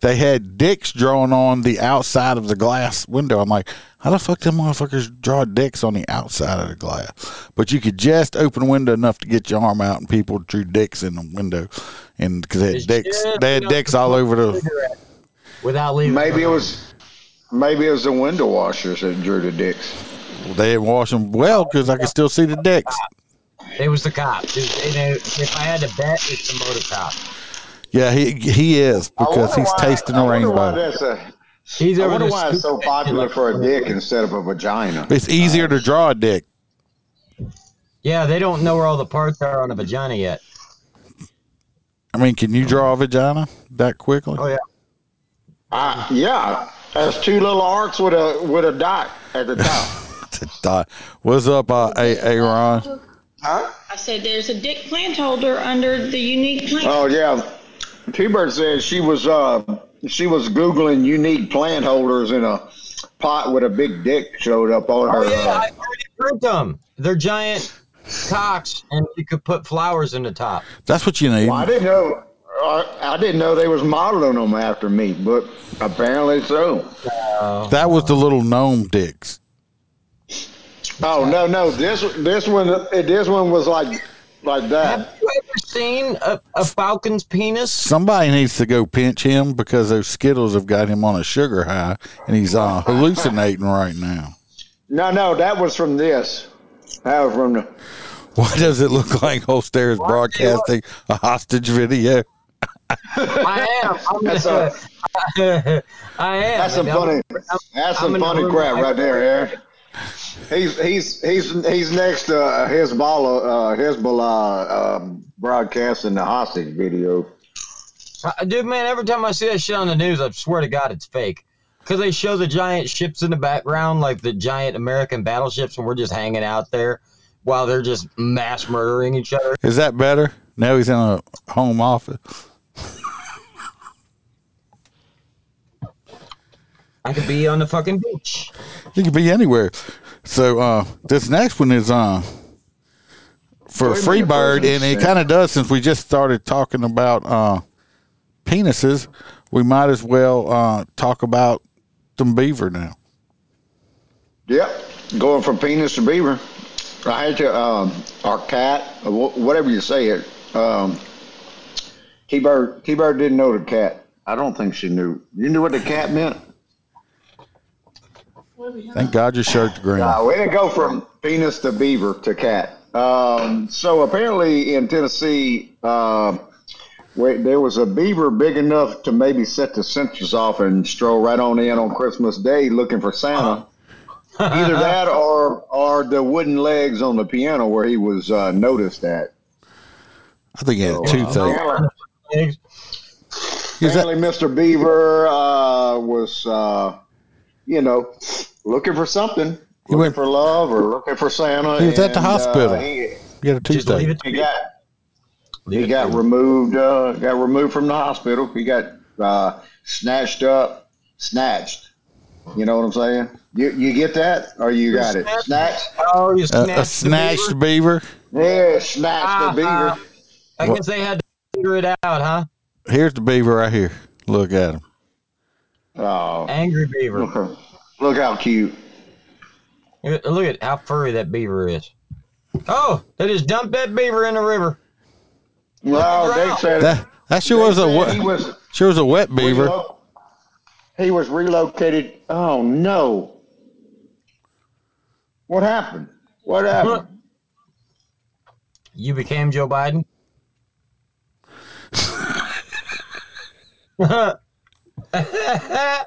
they had dicks drawn on the outside of the glass window. I'm like, how the fuck them motherfuckers draw dicks on the outside of the glass? But you could just open a window enough to get your arm out, and people drew dicks in the window, and because they had dicks, they had dicks all over the. Without leaving. Maybe it was, maybe it was the window washers that drew the dicks. Well, they didn't wash them well because I could still see the dicks. It was the cop. If I had to bet, it's the motor cop. Yeah, he he is because he's why, tasting the rainbow. He's I wonder why it's so popular for a dick instead of a vagina. It's easier to draw a dick. Yeah, they don't know where all the parts are on a vagina yet. I mean, can you draw a vagina that quickly? Oh yeah. Uh, yeah, there's two little arcs with a with a dot at the top. The dot. What's up, uh, A A. Ron? Huh? I said there's a dick plant holder under the unique plant. Oh yeah. T-Bird said she was uh, she was Googling unique plant holders in a pot with a big dick showed up on her. Oh, yeah, uh, I've already heard them. They're giant cocks, and you could put flowers in the top. That's what you need. Well, I didn't know. I didn't know they was modeling them after me, but apparently so. Oh. That was the little gnome dicks. Oh no, no! This this one, this one was like like that. Have you ever seen a, a falcon's penis? Somebody needs to go pinch him because those Skittles have got him on a sugar high, and he's uh, hallucinating right now. No, no, that was from this. That was from the. Why does it look like Holstera is broadcasting a hostage video? I am. I'm that's a, a, I am. That's some funny. I'm, that's some funny crap right there, Aaron. He's he's he's he's next to uh, Hezbollah uh, Hezbollah uh, broadcasting the hostage video. Dude, man, every time I see that shit on the news, I swear to God, it's fake. Because they show the giant ships in the background, like the giant American battleships, and we're just hanging out there while they're just mass murdering each other. Is that better? Now he's in a home office. I could be on the fucking beach. You could be anywhere. So uh, this next one is uh, for Freebird, and it kind of does, since we just started talking about uh, penises, we might as well uh, talk about some beaver now. Yep, going from penis to beaver. I had to, um, our cat, whatever you say it, um, T-Bird, T-Bird didn't know the cat. I don't think she knew. You knew what the cat meant? Thank God your shirt's green. No, we didn't go from penis to beaver to cat. Um, so apparently in Tennessee, uh, where there was a beaver big enough to maybe set the sensors off and stroll right on in on Christmas Day looking for Santa. Either that or or the wooden legs on the piano where he was uh, noticed at. I think he had so, two uh, things. Apparently, that- Mister Beaver uh, was, uh, you know, looking for something, looking he went, for love or looking for Santa. He was and, at the hospital. Uh, he, he had a Tuesday. He got leave he got removed. Uh, got removed from the hospital. He got uh, snatched up, snatched. You know what I'm saying? You you get that, or you you got it? Snatched? Oh, you snatched uh, a snatched the beaver? beaver? Yeah, snatched uh-huh. the beaver. I guess they had to figure it out, huh? Here's the beaver right here. Look at him. Oh, angry beaver. Look, look how cute. Look at how furry that beaver is. Oh, they just dumped that beaver in the river. Well, wow, they said that, that sure was a wet. Was, sure was a wet beaver. He was relocated. Oh, no. What happened? What happened? You became Joe Biden? that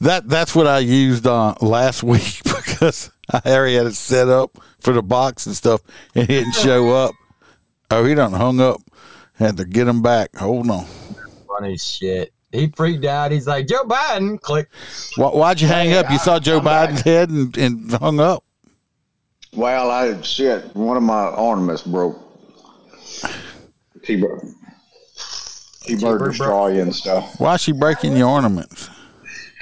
That's what I used uh, last week because Harry had it set up for the box and stuff, and he didn't show up. Oh, he done hung up. Had to get him back. Hold on. Funny shit. He freaked out. He's like, Joe Biden. Click. Why, why'd you hang hey, up? You I, saw Joe I'm Biden's back. head and, and hung up. Well, I shit. One of my ornaments broke. T-Bird. T-Bird destroy you and stuff. Why is she breaking your ornaments?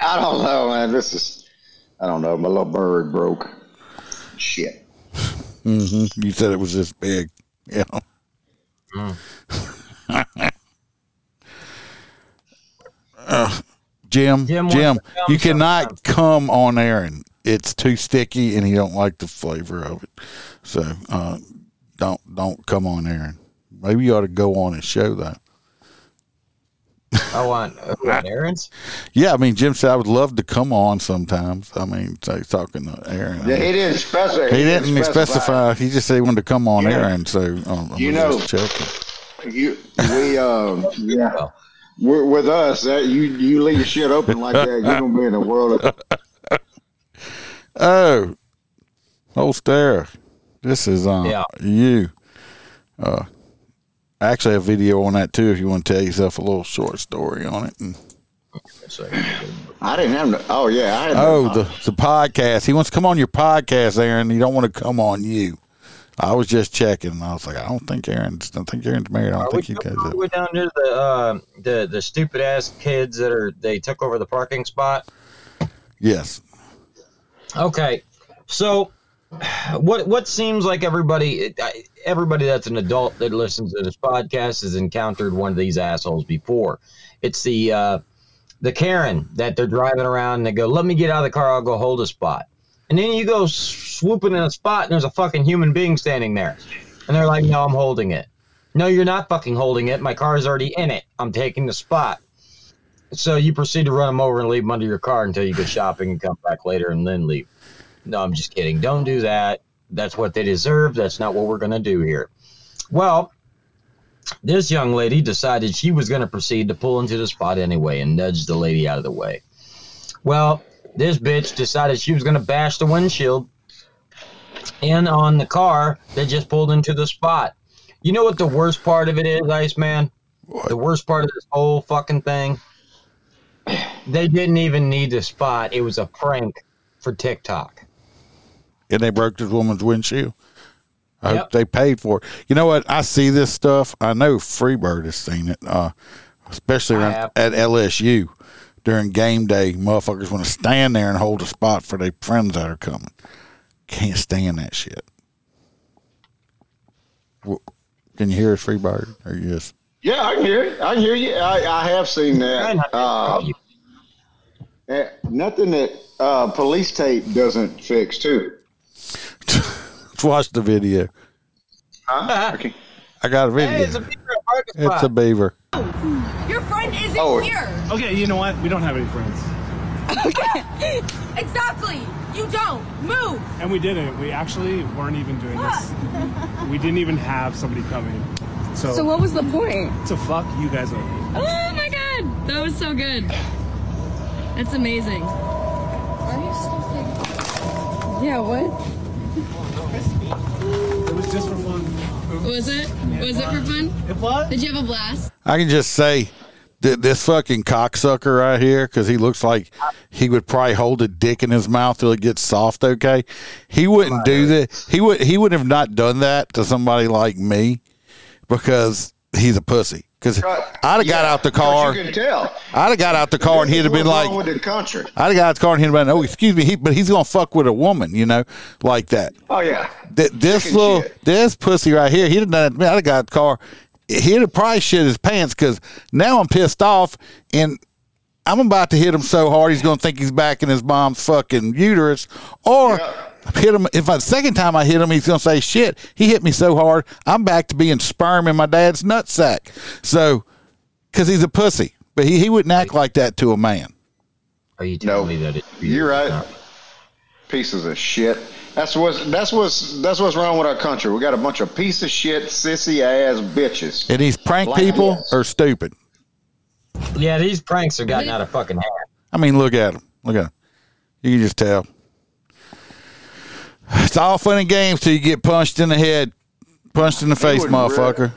I don't know, man. This is. I don't know. My little bird broke. Shit. Mm-hmm. You said it was this big. Yeah. Mm. Uh, Jim, Jim, Jim you cannot come on Aaron. It's too sticky, and he don't like the flavor of it. So uh, don't don't come on Aaron. Maybe you ought to go on and show that. Oh, on Aaron's? Yeah, I mean, Jim said I would love to come on sometimes. I mean, talking to Aaron. Yeah, I mean, he didn't specify. He didn't, he didn't specify. specify. He just said he wanted to come on yeah. Aaron. So um, you know, you we um yeah. We're, with us, that you you leave shit open like that, you're gonna be in the world of. Oh, Holstera, this is um yeah. you. Uh, I actually have a video on that too. If you want to tell yourself a little short story on it, and... I didn't have. No, oh yeah, I didn't oh the, the podcast. He wants to come on your podcast, Aaron. He don't want to come on you. I was just checking, and I was like, I don't think Aaron's. I don't think Aaron's married. I don't Are think you guys are. We're down to the uh, the the stupid ass kids that are they took over the parking spot. Yes. Okay, so what what seems like everybody everybody that's an adult that listens to this podcast has encountered one of these assholes before. It's the uh, the Karen that they're driving around and they go, "Let me get out of the car. I'll go hold a spot." And then you go swooping in a spot, and there's a fucking human being standing there. And they're like, no, I'm holding it. No, you're not fucking holding it. My car's already in it. I'm taking the spot. So you proceed to run them over and leave them under your car until you go shopping and come back later and then leave. No, I'm just kidding. Don't do that. That's what they deserve. That's not what we're going to do here. Well, this young lady decided she was going to proceed to pull into the spot anyway and nudge the lady out of the way. Well, this bitch decided she was going to bash the windshield in on the car that just pulled into the spot. You know what the worst part of it is, Iceman? What? The worst part of this whole fucking thing? They didn't even need the spot. It was a prank for TikTok. And they broke this woman's windshield? I yep. hope they paid for it. You know what? I see this stuff. I know Freebird has seen it, uh, especially around, at L S U. During game day, motherfuckers want to stand there and hold a spot for their friends that are coming. Can't stand that shit. Well, can you hear us, Freebird? Or yes? Yeah, I can hear it. I can hear you. I, I have seen that. Um, nothing that uh, police tape doesn't fix, too. Let's watch the video. Huh? Okay. I got a video. Hey, it's a beaver. It's a beaver. Your friend isn't oh. here. Okay, you know what? We don't have any friends. Okay. Exactly. You don't. Move. And we didn't. We actually weren't even doing this. We didn't even have somebody coming. So, so what was the point? To fuck you guys over. Oh, my God. That was so good. That's amazing. Are you still thinking? Yeah, what? It was just for fun. Was it? Was it for fun? It was. Did you have a blast? I can just say that this fucking cocksucker right here, because he looks like he would probably hold a dick in his mouth till it gets soft. Okay, he wouldn't do that. He would. He would have not done that to somebody like me because he's a pussy. Because I'd have got out the car. You can tell. I'd have got out the car and he'd have been like, "What's wrong with the country?" I'd have got out the car and he'd have been, "Oh, excuse me," he, but he's gonna fuck with a woman, you know, like that. Oh yeah. Th- this Chicken little, shit. This pussy right here, he'd have done it to me. I'd have got out the car. He'd have probably shit his pants because now I'm pissed off and I'm about to hit him so hard he's gonna think he's back in his mom's fucking uterus, or. Yeah. Hit him. If I, the second time I hit him, he's gonna say, "Shit, he hit me so hard, I'm back to being sperm in my dad's nutsack." So, because he's a pussy, but he, he wouldn't act like that to a man. Are you telling no. me that? It, You're right. Not. Pieces of shit. That's what's that's what's that's what's wrong with our country. We got a bunch of piece of shit, sissy ass bitches. And these prank Black people ass. are stupid. Yeah, these pranks are gotten out of fucking hand. I mean, look at them. Look at them. You can just tell. It's all fun and games till you get punched in the head, punched in the face, motherfucker.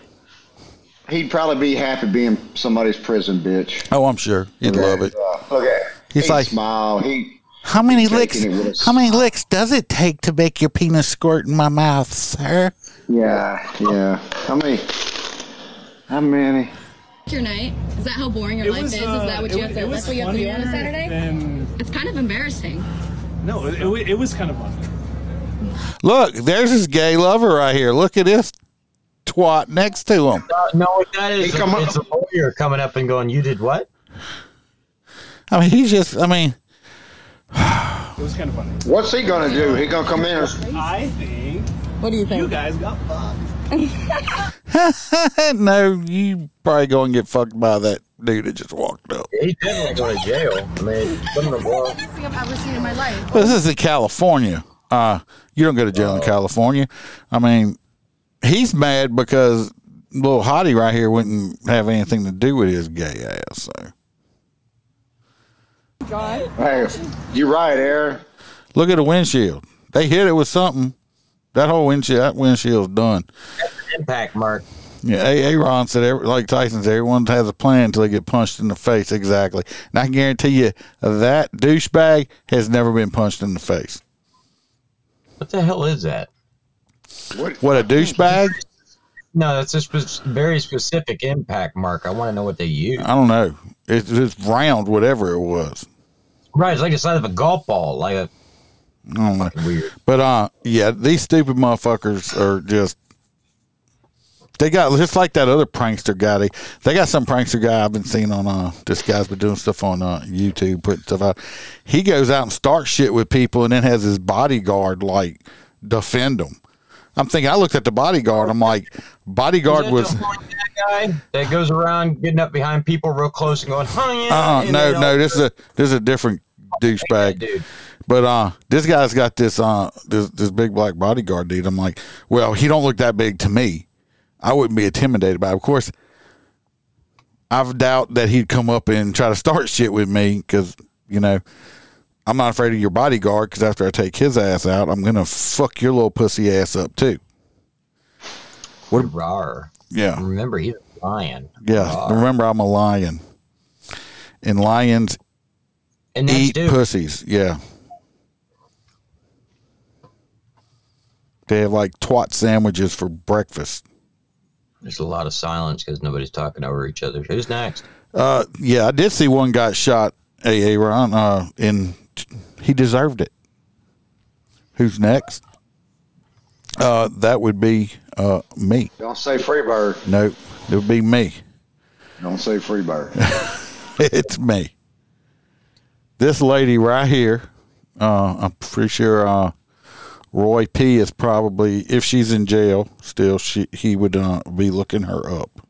Really, he'd probably be happy being somebody's prison bitch. Oh, I'm sure he'd okay. love it. Uh, okay, he's he'd like, smile. He, how many licks? How many licks does it take to make your penis squirt in my mouth, sir? Yeah, yeah. How many? How many? Your night? Is that how boring your it life was, is? Uh, is that what you it, have to? That's what you have to do on a Saturday? Than... It's kind of embarrassing. No, it, it, it was kind of fun. Look, there's his gay lover right here. Look at this twat next to him. Uh, no, what that is, hey, a, it's a lawyer coming up and going, "You did what?" I mean, he's just, I mean. It was kind of funny. What's he going to do? He going to come in? I think. What do you think? You guys got fucked. No, you probably going to get fucked by that dude that just walked up. Yeah, he's definitely going to jail. I mean, some of the worst thing I've ever seen in my life. This is in California. Uh, you don't go to jail in California. I mean, he's mad because little hottie right here wouldn't have anything to do with his gay ass. So, God, hey, you're right, Aaron. Look at the windshield. They hit it with something. That whole windshield, that windshield's done. That's an impact mark. Yeah, A A. Ron said, every, like Tyson said, everyone has a plan until they get punched in the face. Exactly, and I can guarantee you that douchebag has never been punched in the face. What the hell is that? What, what a douchebag? No, that's a spe- very specific impact mark. I want to know what they used. I don't know. It's just round, whatever it was. Right, it's like the size of a golf ball. Like a oh, fucking weird. But uh, yeah, these stupid motherfuckers are just. They got just like that other prankster guy. They, they got some prankster guy I've been seeing on uh this guy's been doing stuff on uh YouTube, putting stuff out. He goes out and starts shit with people and then has his bodyguard like defend them. I'm thinking, I looked at the bodyguard. I'm like, bodyguard was that guy that goes around getting up behind people real close and going, oh, yeah, uh, no, no, this is a this is a different douchebag, dude. But uh, this guy's got this uh this this big black bodyguard dude. I'm like, well, he don't look that big to me. I wouldn't be intimidated by it. Of course, I doubt that he'd come up and try to start shit with me because, you know, I'm not afraid of your bodyguard because after I take his ass out, I'm going to fuck your little pussy ass up too. What a rawr. Yeah. Remember, he's a lion. Yeah. Rawr. Remember, I'm a lion. And lions and eat dude. pussies. Yeah. They have like twat sandwiches for breakfast. There's a lot of silence because nobody's talking over each other. Who's next? Uh, yeah, I did see one guy shot A A. Ron, uh, and he deserved it. Who's next? Uh, that would be uh, me. Don't say Freebird. No, it would be me. Don't say Freebird. It's me. This lady right here, uh, I'm pretty sure... Uh, Roy P is probably, if she's in jail still, she he would uh, be looking her up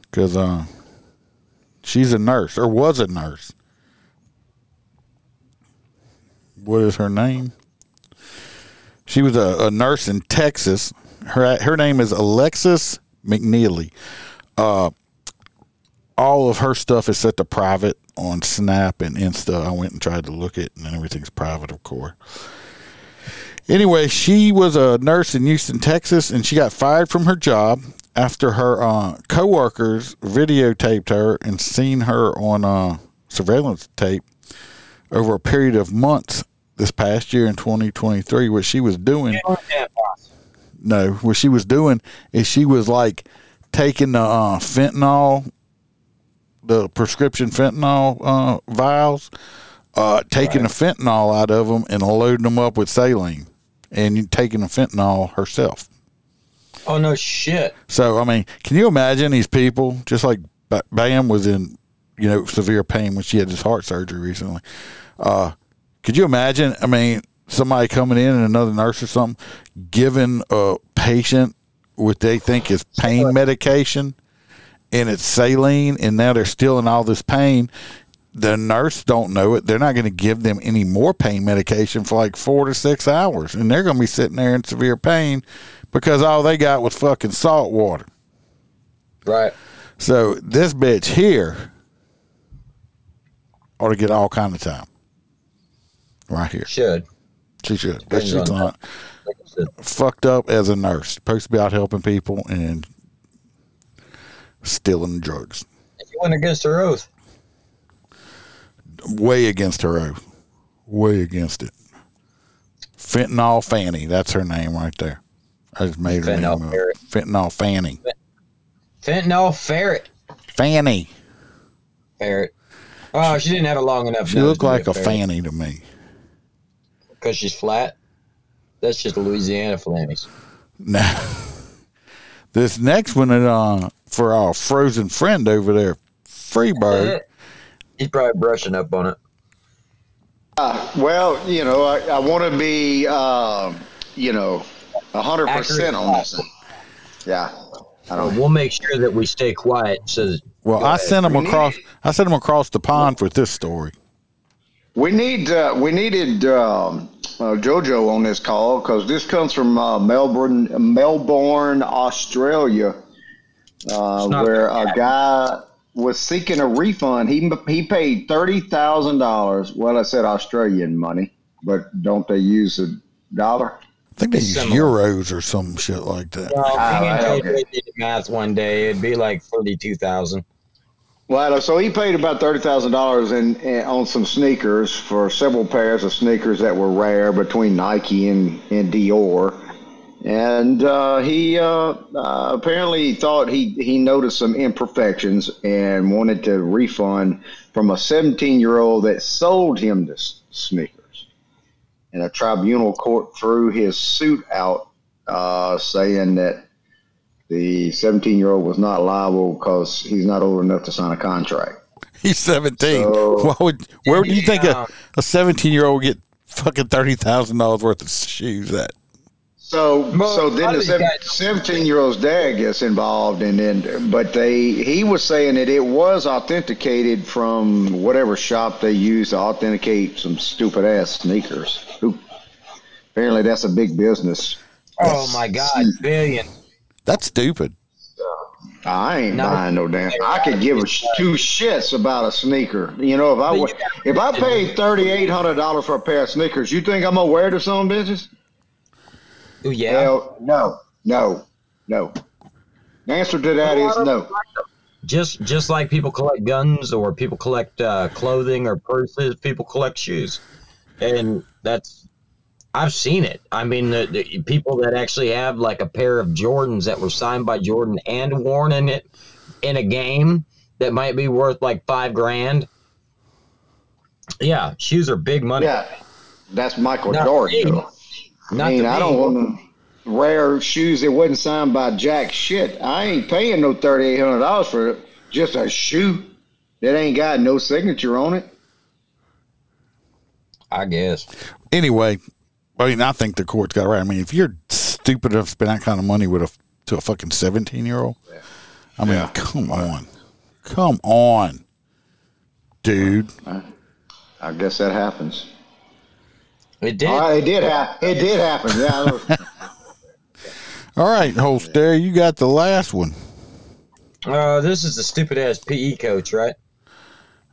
because uh, she's a nurse or was a nurse. What is her name? She was a, a nurse in Texas. Her her name is Alexis McNeely. Uh, all of her stuff is set to private on Snap and Insta. I went and tried to look at it, and everything's private, of course. Anyway, she was a nurse in Houston, Texas, and she got fired from her job after her uh, co-workers videotaped her and seen her on uh, surveillance tape over a period of months this past year in twenty twenty-three. What she was doing... No, what she was doing is she was, like, taking the uh, fentanyl... the prescription fentanyl uh, vials, uh, taking right. the fentanyl out of them and loading them up with saline and taking the fentanyl herself. Oh, no shit. So, I mean, can you imagine these people, just like Bam was in, you know, severe pain when she had this heart surgery recently. Uh, could you imagine, I mean, somebody coming in and another nurse or something, giving a patient what they think is pain medication, and it's saline, and now they're still in all this pain. The nurse don't know it. They're not going to give them any more pain medication for like four to six hours, and they're going to be sitting there in severe pain because all they got was fucking salt water. Right. So this bitch here ought to get all kind of time. Right here. Should. She should. But she's not fucked up as a nurse. Supposed to be out helping people and... stealing drugs. She went against her oath. Way against her oath. Way against it. Fentanyl Fanny. That's her name right there. I just made her Fentanyl name ferret. Up. Fentanyl Fanny. Fentanyl Ferret. Fanny. Ferret. Oh, she didn't have a long enough nose. She looked like a fanny to me. Because she's flat? That's just Louisiana flammies. No. This next one is uh, for our frozen friend over there, Freebird. He's probably brushing up on it. Uh, well, you know, I, I want to be, uh, you know, one hundred percent accurate on this. Yeah. I don't well, we'll make sure that we stay quiet. So well, I sent, him across, I sent him across the pond with this story. We need uh, we needed um, uh, JoJo on this call because this comes from uh, Melbourne, Melbourne, Australia, uh, where a guy was seeking a refund. He he paid thirty thousand dollars. Well, I said Australian money, but don't they use a dollar? I think they use euros or some shit like that. Well, if we can do the math one day, it'd be like thirty-two thousand. Well, so he paid about thirty thousand dollars in, in on some sneakers for several pairs of sneakers that were rare between Nike and, and Dior. And uh, he uh, uh, apparently thought he, he noticed some imperfections and wanted to refund from a seventeen-year-old that sold him the sneakers. And a tribunal court threw his suit out, uh, saying that the seventeen-year-old was not liable because he's not old enough to sign a contract. He's seventeen. So, Why would, where would you yeah. think a, a seventeen-year-old would get fucking thirty thousand dollars worth of shoes at? So, Mo, so then the seventeen-year-old's dad gets involved, and then, but they, he was saying that it was authenticated from whatever shop they used to authenticate some stupid-ass sneakers. Ooh. Apparently, that's a big business. Oh my God, billion! That's stupid. I ain't no, buying no damn. I could give a sh- two shits about a sneaker. You know, if I w- if I paid thirty-eight hundred dollars for a pair of sneakers, you think I'm gonna wear to some business? Oh, yeah. Hell, no, no, no. The answer to that no, is no. Just just like people collect guns or people collect uh, clothing or purses, people collect shoes. And that's, I've seen it. I mean, the, the people that actually have like a pair of Jordans that were signed by Jordan and worn in it in a game that might be worth like five grand. Yeah, shoes are big money. Yeah, that's Michael now, Jordan, though. Not I mean, I don't want rare shoes that wasn't signed by jack shit. I ain't paying no thirty-eight hundred dollars for just a shoe that ain't got no signature on it. I guess. Anyway, I mean, I think the court's got it right. I mean, if you're stupid enough to spend that kind of money with a, to a fucking seventeen-year-old, yeah. I mean, yeah. come on. Come on, dude. I guess that happens. It did. Right, it did happen. It did happen. Yeah. All right, Holstera, you got the last one. Uh, this is the stupid ass P E coach, right?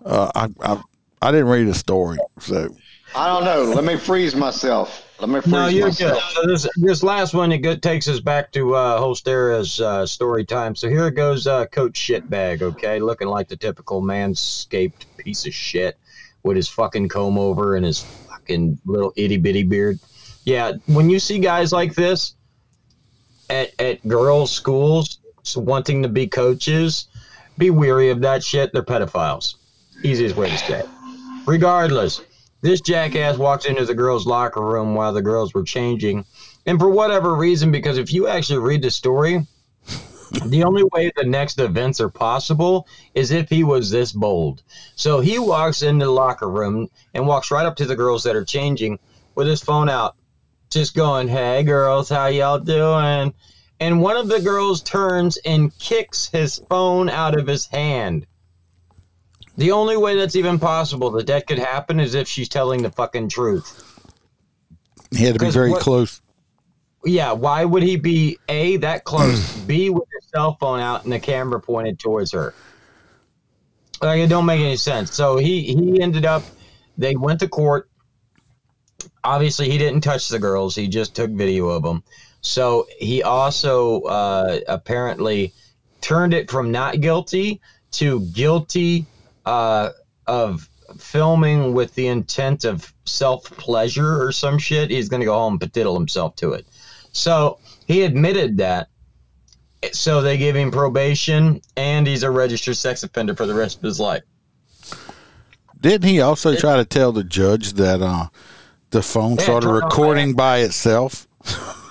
Uh, I, I I didn't read the story, so I don't know. Let me freeze myself. Let me freeze no, you're myself. Good. So this this last one it go, takes us back to uh, Holstera's uh, story time. So here it goes, uh, Coach Shitbag. Okay, looking like the typical manscaped piece of shit with his fucking comb over and his and little itty bitty beard. Yeah, when you see guys like this at at girls' schools wanting to be coaches, be weary of that shit. They're pedophiles. Easiest way to say it. Regardless, this jackass walked into the girls' locker room while the girls were changing, and for whatever reason, because if you actually read the story, the only way the next events are possible is if he was this bold. So he walks into the locker room and walks right up to the girls that are changing with his phone out, just going, "Hey, girls, how y'all doing?" And one of the girls turns and kicks his phone out of his hand. The only way that's even possible that that could happen is if she's telling the fucking truth. He had to be very what- close. Yeah, why would he be, A, that close, B, with his cell phone out and the camera pointed towards her? Like, it don't make any sense. So he, he ended up, they went to court. Obviously, he didn't touch the girls. He just took video of them. So he also uh, apparently turned it from not guilty to guilty uh, of filming with the intent of self-pleasure or some shit. He's going to go home and pediddle himself to it. So he admitted that. So they gave him probation, and he's a registered sex offender for the rest of his life. Didn't he also try to tell the judge that uh, the phone yeah, started recording by itself?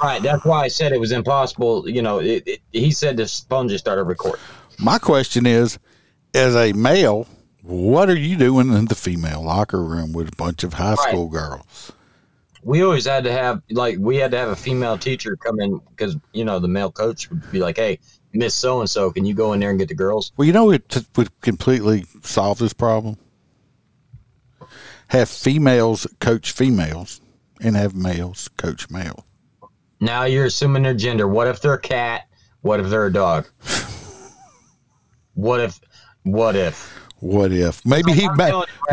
Right. That's why I said it was impossible. You know, it, it, he said the phone just started recording. My question is, as a male, what are you doing in the female locker room with a bunch of high school right. girls? We always had to have, like, we had to have a female teacher come in because, you know, the male coach would be like, "Hey, Miss So-and-so, can you go in there and get the girls?" Well, you know, it t- would completely solve this problem. Have females coach females and have males coach male. Now you're assuming their gender. What if they're a cat? What if they're a dog? What if, what if? What if? Maybe he,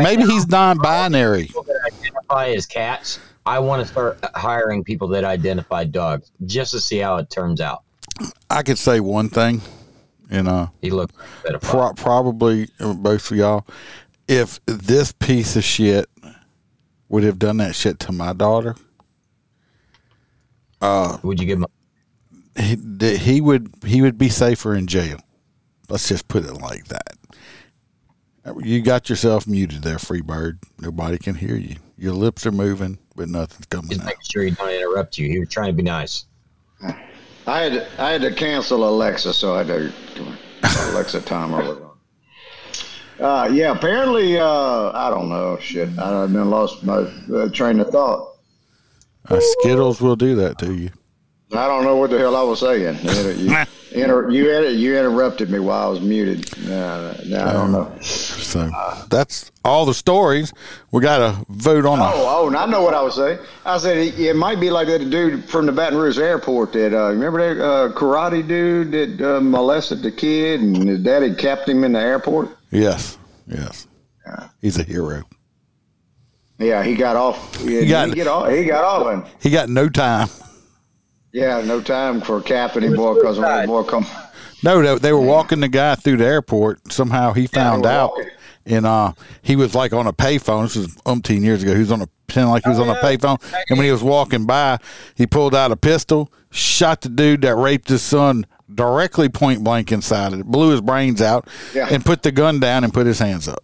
maybe he's non-binary. People that identify as cats. I want to start hiring people that identify dogs just to see how it turns out. I could say one thing, you know. He looked like pro- probably both of y'all. If this piece of shit would have done that shit to my daughter, uh, would you give him? A- he, he would. He would be safer in jail. Let's just put it like that. You got yourself muted there, Freebird. Nobody can hear you. Your lips are moving, but nothing's coming. Just making sure he don't interrupt you. He was trying to be nice. I had I had to cancel Alexa, so I had to Alexa timer was on. Uh, yeah, apparently, uh, I don't know. Shit, I've been lost my uh, train of thought. Uh, Skittles will do that to you. I don't know what the hell I was saying. You, inter- you, inter- you interrupted me while I was muted. No, no, no, I don't know. So uh, that's all the stories. We got to vote on. Oh, a- oh, I know what I was saying. I said it, it might be like that dude from the Baton Rouge airport that, uh, remember that uh, karate dude that uh, molested the kid and his daddy kept him in the airport? Yes, yes. Uh, He's a hero. Yeah, he got off. He, he, got, he, get off, he got off him. He got no time. Yeah, no time for Cap anymore because when that boy come. No, they, they were walking the guy through the airport. Somehow he found yeah, out, walking. and uh, he was like on a payphone. This was umpteen years ago. He was on a pretend like he was oh, on yeah. a payphone, and when he was walking by, he pulled out a pistol, shot the dude that raped his son directly point blank inside it, blew his brains out, yeah. and put the gun down and put his hands up.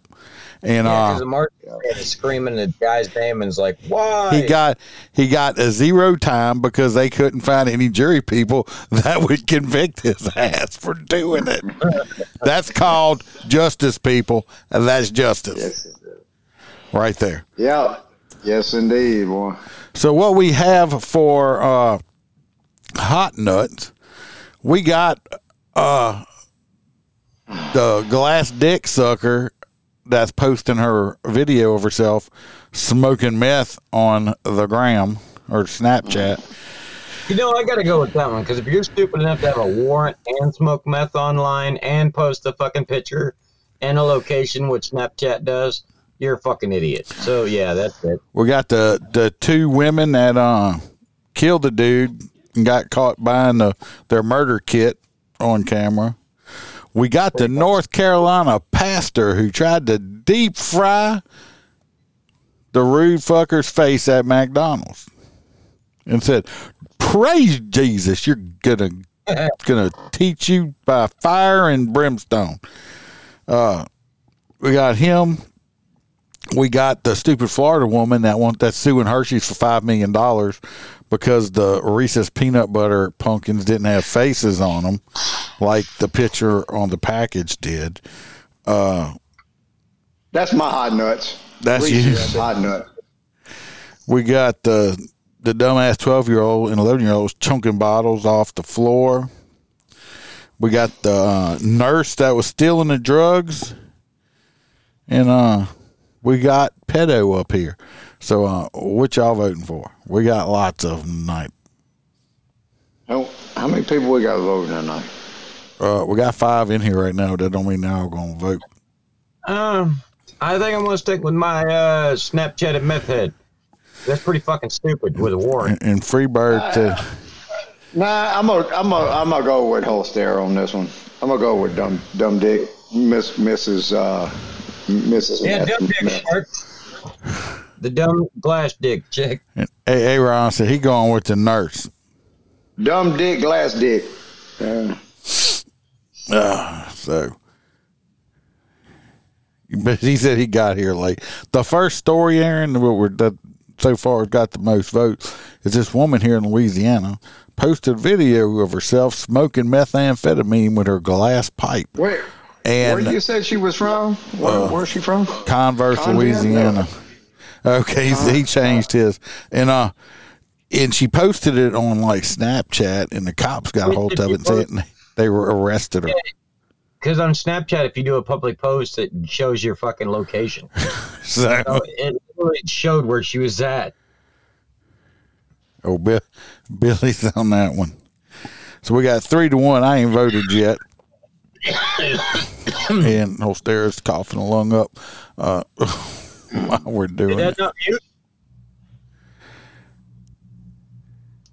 And yeah, uh, Martin screaming the guy's name and's like, why? He got he got a zero time because they couldn't find any jury people that would convict his ass for doing it. That's called justice, people, and that's justice. Yes, it is. Right there. Yeah. Yes, indeed, boy. So what we have for uh, hot nuts, we got uh, the glass dick sucker that's posting her video of herself smoking meth on the gram or Snapchat. You know, I got to go with that one because if you're stupid enough to have a warrant and smoke meth online and post a fucking picture and a location, which Snapchat does, you're a fucking idiot. So, yeah, that's it. We got the, the two women that uh, killed the dude and got caught buying the, their murder kit on camera. We got the North Carolina pastor who tried to deep fry the rude fucker's face at McDonald's and said, praise Jesus, you're gonna gonna teach you by fire and brimstone. Uh, we got him. We got the stupid Florida woman that want, that's suing Hershey's for five million dollars because the Reese's peanut butter pumpkins didn't have faces on them like the picture on the package did. Uh, that's my hot nuts. That's Reese's you. Hot nut. We got the, the dumbass twelve-year-old and eleven-year-olds chunking bottles off the floor. We got the uh, nurse that was stealing the drugs. And, uh... we got pedo up here. So uh, what y'all voting for? We got lots of them tonight. Oh, how many people we got voting tonight? Uh, we got five in here right now. That don't mean they're all going to vote. Um, I think I'm going to stick with my uh, Snapchatted meth head. That's pretty fucking stupid with a warrant. And, and Freebird uh, to... Nah, I'm going I'm I'm to go with Holstera on this one. I'm going to go with Dumb dumb Dick, Miss Missus Uh, Missus Yeah, dumb dick shark. The dumb glass dick chick. And A A. Ron said he going with the nurse. Dumb dick, glass dick. Uh, uh, so, but he said he got here late. The first story, Aaron, what we're that so far has got the most votes is this woman here in Louisiana posted video of herself smoking methamphetamine with her glass pipe. Where? And, where you said she was from? Where, uh, where's she from? Converse, Converse Louisiana. No. Okay, uh, he changed uh, his. And uh, and she posted it on like Snapchat, and the cops got a hold of it and said they were arrested her. Because on Snapchat, if you do a public post, it shows your fucking location. so, so it, it showed where she was at. Oh, Bill, Billy's on that one. So we got three to one. I ain't voted yet. And Holstera's coughing a lung up. Uh, while we're doing Did that it. Not mute?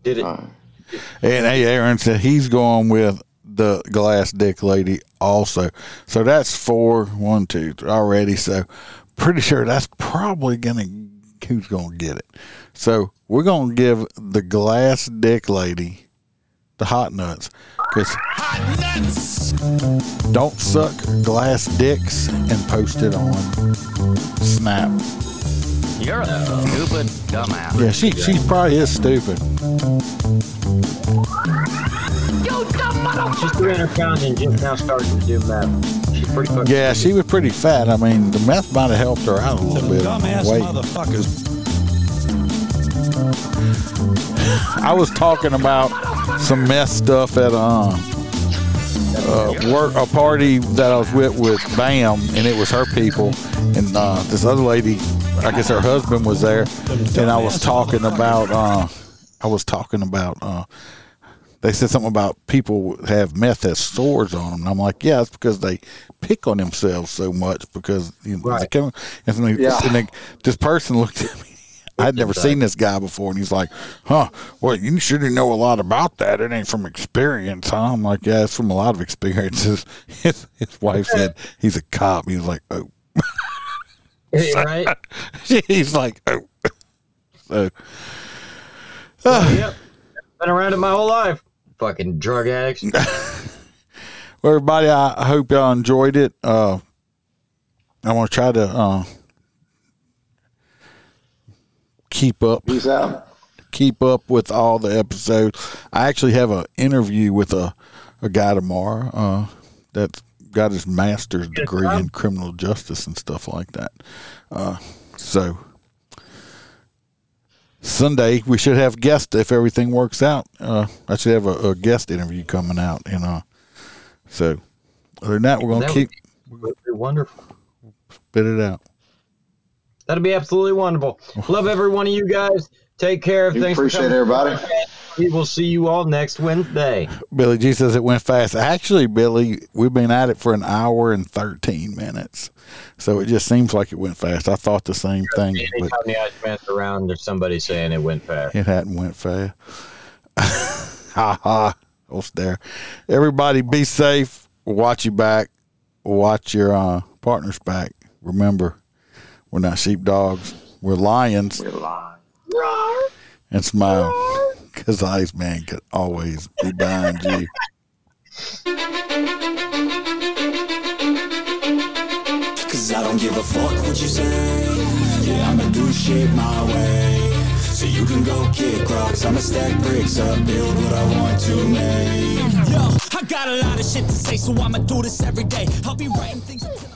Did it? Uh, and hey, Aaron said he's going with the glass dick lady also. So that's four, one, two, three already. So pretty sure that's probably gonna who's gonna get it. So we're gonna give the glass dick lady the hot nuts. Cause hot nuts. Don't suck glass dicks and post it on Snap. You're a stupid dumbass. Yeah, she she probably is stupid. You dumb motherfucker! She's three hundred pounds and just now starting to do meth. She's pretty fucking Yeah, stupid. She was pretty fat. I mean, the meth might have helped her out a little bit. Dumbass motherfuckers. I was talking about some meth stuff at um uh, work a party that I was with with Bam, and it was her people, and uh, this other lady. I guess her husband was there, and I was talking about, uh, I was talking about, uh, they said something about people have meth as sores on them, and I'm like, yeah, it's because they pick on themselves so much, because, you know, right. They, and they, yeah. and they, this person looked at me, I'd never seen this guy before, and he's like, huh, well, you sure do know a lot about that. It ain't from experience, huh? I'm like, yeah, it's from a lot of experiences. His, his wife said, he's a cop. He was like, oh. Right? He's like, oh. So, uh, yep. Been around it my whole life. Fucking drug addicts. Well, everybody, I hope y'all enjoyed it. Uh, I'm going to try to uh, keep up. Peace out. Keep up with all the episodes. I actually have an interview with a, a guy tomorrow uh, that's got his master's degree in criminal justice and stuff like that. Uh, so Sunday we should have guests if everything works out. Uh, I should have a, a guest interview coming out, and uh, so other than that, we're gonna that keep. Would be wonderful. Spit it out. That'll be absolutely wonderful. Love every one of you guys. Take care. You Thanks. Appreciate everybody. We will see you all next Wednesday. Billy G says it went fast. Actually, Billy, we've been at it for an hour and thirteen minutes. So it just seems like it went fast. I thought the same You're thing. Anytime but the Iceman's around, there's somebody saying it went fast. It hadn't went fast. Ha ha. Holstera. Everybody be safe. We'll watch you back. We'll watch your uh, partners back. Remember, we're not sheepdogs. We're lions. We're lions. Roar. And smile. Roar. Because Iceman could always be behind you. Because I don't give a fuck what you say. Yeah, I'ma do shit my way. So you can go kick rocks. I'ma stack bricks up, build what I want to make. Yo, I got a lot of shit to say, so I'ma do this every day. I'll be writing things until I-